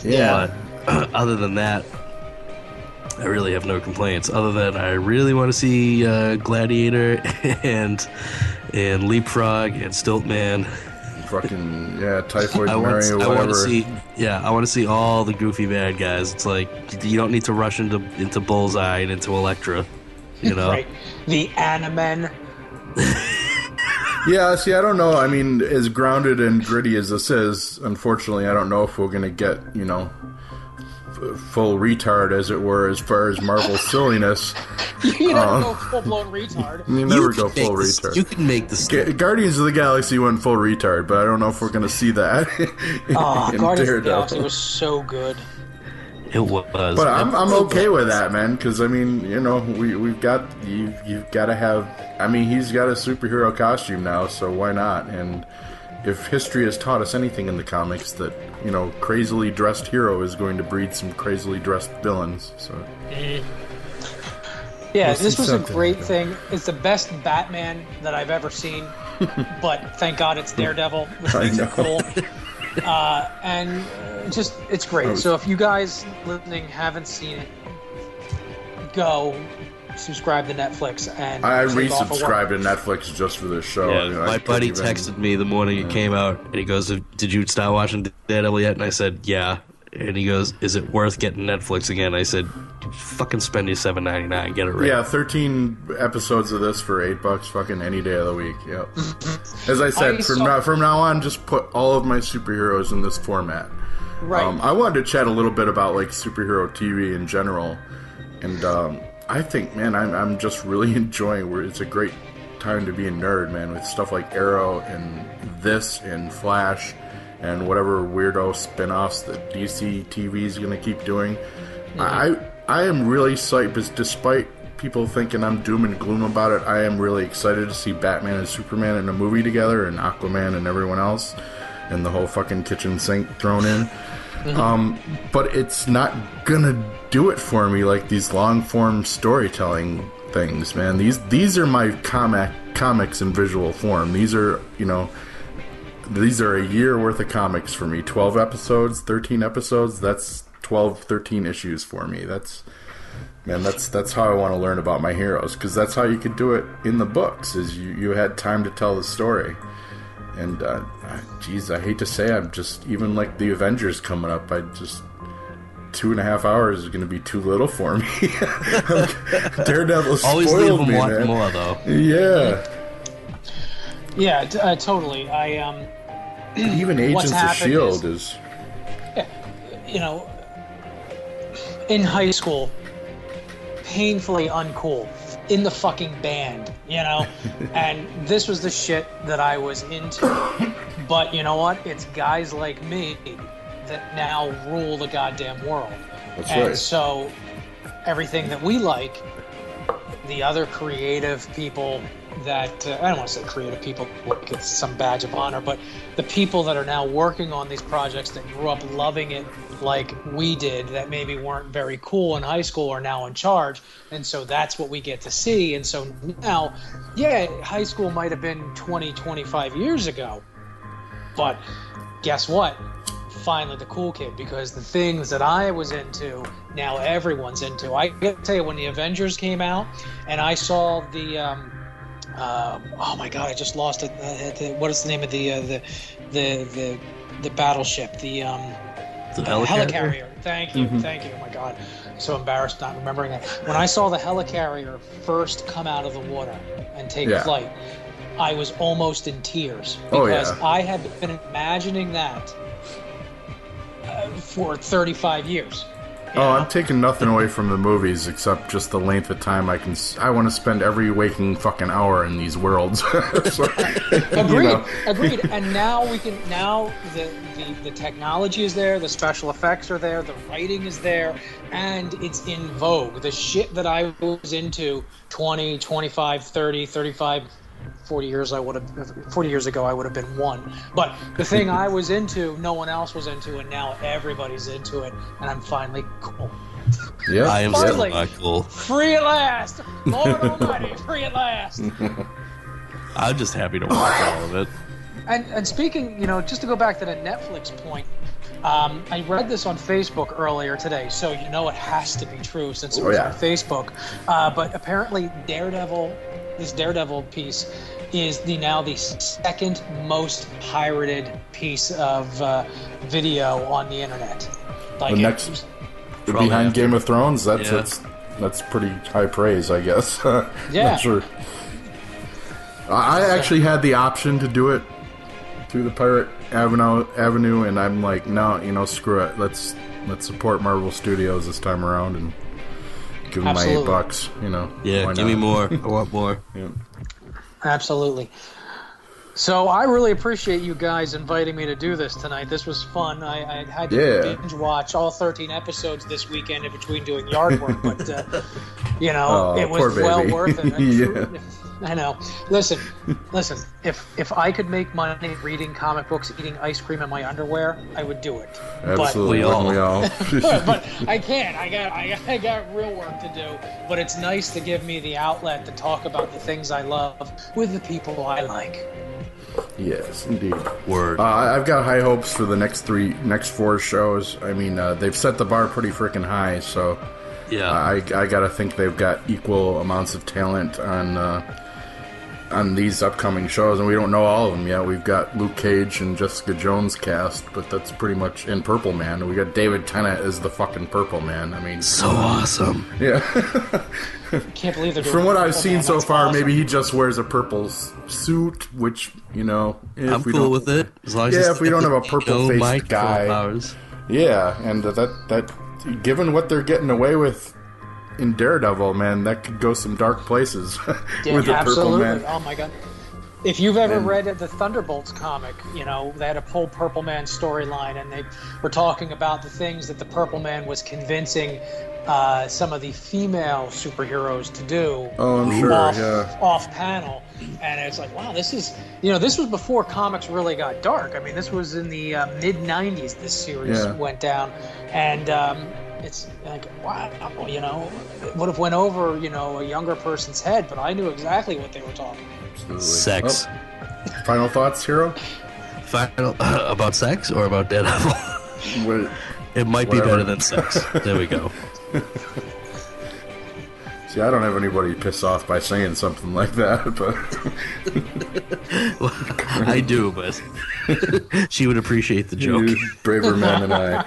Yeah. But other than that, I really have no complaints. Other than I really want to see Gladiator and Leapfrog and Stiltman. Fucking Typhoid Mary or whatever. I want to see all the goofy bad guys. It's like you don't need to rush into Bullseye and into Elektra, you know. Right. The Animen. Yeah, see, I don't know. I mean, as grounded and gritty as this is, unfortunately, I don't know if we're gonna get full retard, as it were, as far as Marvel silliness. You never go full-blown retard. You never go full retard. You can make this. Guardians of the Galaxy went full retard, but I don't know if we're going to see that. Guardians of the Galaxy was so good. It was. But I'm okay with that, man, because, I mean, you know, we've got, you've got to have, I mean, he's got a superhero costume now, so why not? And if history has taught us anything in the comics, that, you know, crazily dressed hero is going to breed some crazily dressed villains. So, yeah, this was a great thing. It's the best Batman that I've ever seen, but thank God it's Daredevil, which makes it cool. And just, it's great. So if you guys listening haven't seen it, go subscribe to Netflix. And I resubscribed to Netflix just for this show. Yeah, my buddy texted me the morning it came out, and he goes, "Did you start watching Daredevil yet?" And I said, "Yeah." And he goes, "Is it worth getting Netflix again?" I said, "Fucking spend your $7.99, get it right." Yeah, 13 episodes of this for $8, fucking any day of the week. Yep. As I said, from now on, just put all of my superheroes in this format. Right. I wanted to chat a little bit about like superhero TV in general, and I think, man, I'm just really enjoying where it's a great time to be a nerd, man, with stuff like Arrow and this and Flash and whatever weirdo spin-offs that DC TV is going to keep doing. Mm-hmm. I am really psyched, because despite people thinking I'm doom and gloom about it, I am really excited to see Batman and Superman in a movie together, and Aquaman and everyone else, and the whole fucking kitchen sink thrown in. Mm-hmm. But it's not gonna do it for me like these long-form storytelling things, man. These are my comics in visual form. These are, you know, these are a year worth of comics for me. 12 episodes, 13 episodes. That's 12, 13 issues for me. That's how I want to learn about my heroes, because that's how you could do it in the books. Is you had time to tell the story. And, geez, I hate to say, I'm just, even like the Avengers coming up, I just, 2.5 hours is going to be too little for me. Daredevil spoiled always leave them me, wanting man. More, though. Yeah. Yeah, totally. Even Agents of S.H.I.E.L.D. is... Yeah, you know, in high school, painfully uncool, in the fucking band, you know? And this was the shit that I was into. But you know what? It's guys like me that now rule the goddamn world. That's and right. So everything that we like, the other creative people that, I don't want to say creative people like it's some badge of honor, but the people that are now working on these projects that grew up loving it like we did, that maybe weren't very cool in high school, are now in charge. And so that's what we get to see. And so now, yeah, high school might have been 20, 25 years ago, but guess what? Finally the cool kid, because the things that I was into, now everyone's into. I gotta tell you, when the Avengers came out and I saw the oh my god, I just lost it. What is the name of the battleship, the helicarrier. Thank you. Mm-hmm. Thank you. Oh my god, I'm so embarrassed not remembering that. When I saw the helicarrier first come out of the water and take flight, I was almost in tears because I had been imagining that for 35 years. I'm taking nothing away from the movies except just the length of time I can. I want to spend every waking fucking hour in these worlds. So, agreed. And now we can. Now the technology is there, the special effects are there, the writing is there, and it's in vogue. The shit that I was into 20, 25, 30, 35. 40 years ago I would have been one, but the thing I was into no one else was into, and now everybody's into it, and I'm finally cool. Yeah, I am still not cool. Free at last, Lord Almighty, free at last. I'm just happy to watch all of it. And speaking, you know, just to go back to that Netflix point, I read this on Facebook earlier today, so you know it has to be true since it was on Facebook. But apparently, Daredevil piece is now the second most pirated piece of video on the internet. Like the next, behind Game of Thrones, that's pretty high praise, I guess. Yeah. Sure. I actually had the option to do it through the Pirate Avenue, and I'm like, no, you know, screw it. Let's support Marvel Studios this time around and give them my $8, you know. Yeah, give me more. I want more. Yeah. Absolutely. So I really appreciate you guys inviting me to do this tonight. This was fun. I had to binge watch all 13 episodes this weekend in between doing yard work, but you know, it was well worth it. I know. Listen. If I could make money reading comic books, eating ice cream in my underwear, I would do it. Absolutely, we all. But I can't. I got real work to do. But it's nice to give me the outlet to talk about the things I love with the people I like. Yes, indeed. Word. I've got high hopes for the next four shows. I mean, they've set the bar pretty freaking high. So I gotta think they've got equal amounts of talent on these upcoming shows, and we don't know all of them yet. We've got Luke Cage and Jessica Jones cast, but that's pretty much in Purple Man. We got David Tennant as the fucking Purple Man. I mean, so awesome. Yeah. Can't believe they're doing from what I've seen so far, awesome. Maybe he just wears a purple suit, which, you know, I'm cool with it. As long as if we don't have a purple-faced guy. Yeah, and that given what they're getting away with in Daredevil, man, that could go some dark places. With the Purple Man. Oh my god! If you've ever read the Thunderbolts comic, you know they had a whole Purple Man storyline, and they were talking about the things that the Purple Man was convincing some of the female superheroes to do. Oh, I'm sure. Off panel, and it's like, wow, this is, you know, this was before comics really got dark. I mean, this was in the mid '90s. This series went down, and. It's like, wow, you know, it would have went over, you know, a younger person's head, but I knew exactly what they were talking about. Absolutely. Sex. Oh. Final thoughts, Hero? Final about sex or about Daredevil? It might be better than sex. There we go. See, I don't have anybody pissed off by saying something like that, but... Well, I do, but she would appreciate the joke. Braver man than I.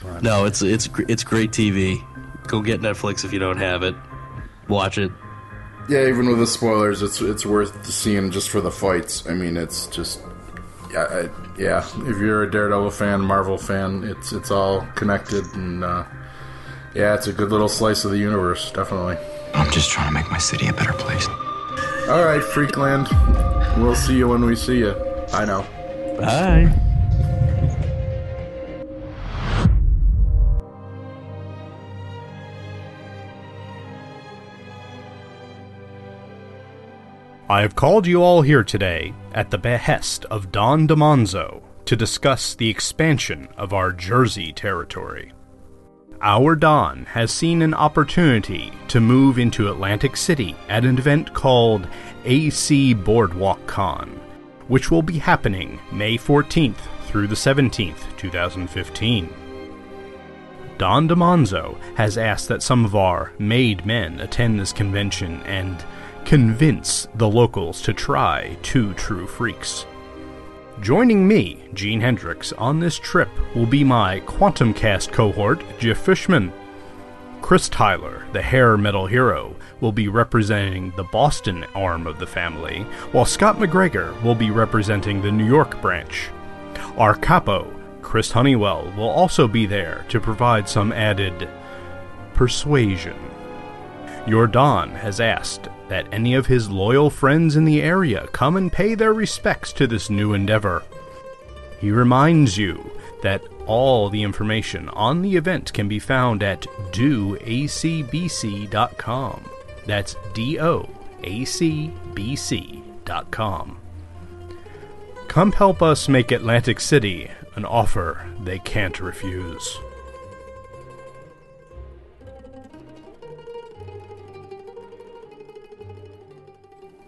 Prime. No, it's great TV. Go get Netflix if you don't have it. Watch it. Yeah, even with the spoilers, it's worth seeing just for the fights. I mean, it's just yeah. If you're a Daredevil fan, Marvel fan, it's all connected, and yeah, it's a good little slice of the universe, definitely. I'm just trying to make my city a better place. All right, Freakland. We'll see you when we see you. I know. Bye. I have called you all here today at the behest of Don DiManzo to discuss the expansion of our Jersey territory. Our Don has seen an opportunity to move into Atlantic City at an event called AC Boardwalk Con, which will be happening May 14th through the 17th, 2015. Don DiManzo has asked that some of our made men attend this convention and convince the locals to try Two True Freaks. Joining me, Gene Hendricks, on this trip will be my Quantum Cast cohort, Jeff Fishman. Chris Tyler, the hair metal hero, will be representing the Boston arm of the family, while Scott McGregor will be representing the New York branch. Our capo, Chris Honeywell, will also be there to provide some added persuasion. Your Don has asked that any of his loyal friends in the area come and pay their respects to this new endeavor. He reminds you that all the information on the event can be found at doacbc.com. That's doacbc.com. Come help us make Atlantic City an offer they can't refuse.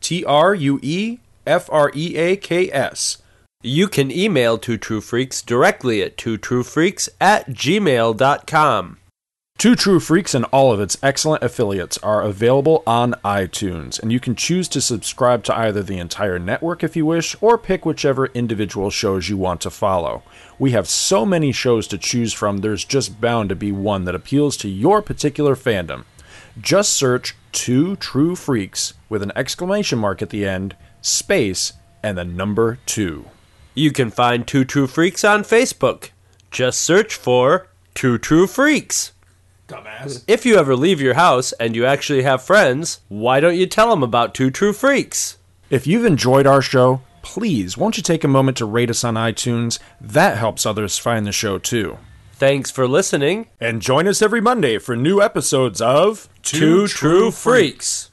T-R-U-E-F-R-E-A-K-S. You can email Two True Freaks directly at twotruefreaks@gmail.com. Two True Freaks and all of its excellent affiliates are available on iTunes, and you can choose to subscribe to either the entire network if you wish, or pick whichever individual shows you want to follow. We have so many shows to choose from, there's just bound to be one that appeals to your particular fandom. Just search Two True Freaks with an exclamation mark at the end, space, and the number 2. You can find Two True Freaks on Facebook. Just search for Two True Freaks. Dumbass. If you ever leave your house and you actually have friends, why don't you tell them about Two True Freaks? If you've enjoyed our show, please won't you take a moment to rate us on iTunes? That helps others find the show too. Thanks for listening, and join us every Monday for new episodes of Two True Freaks.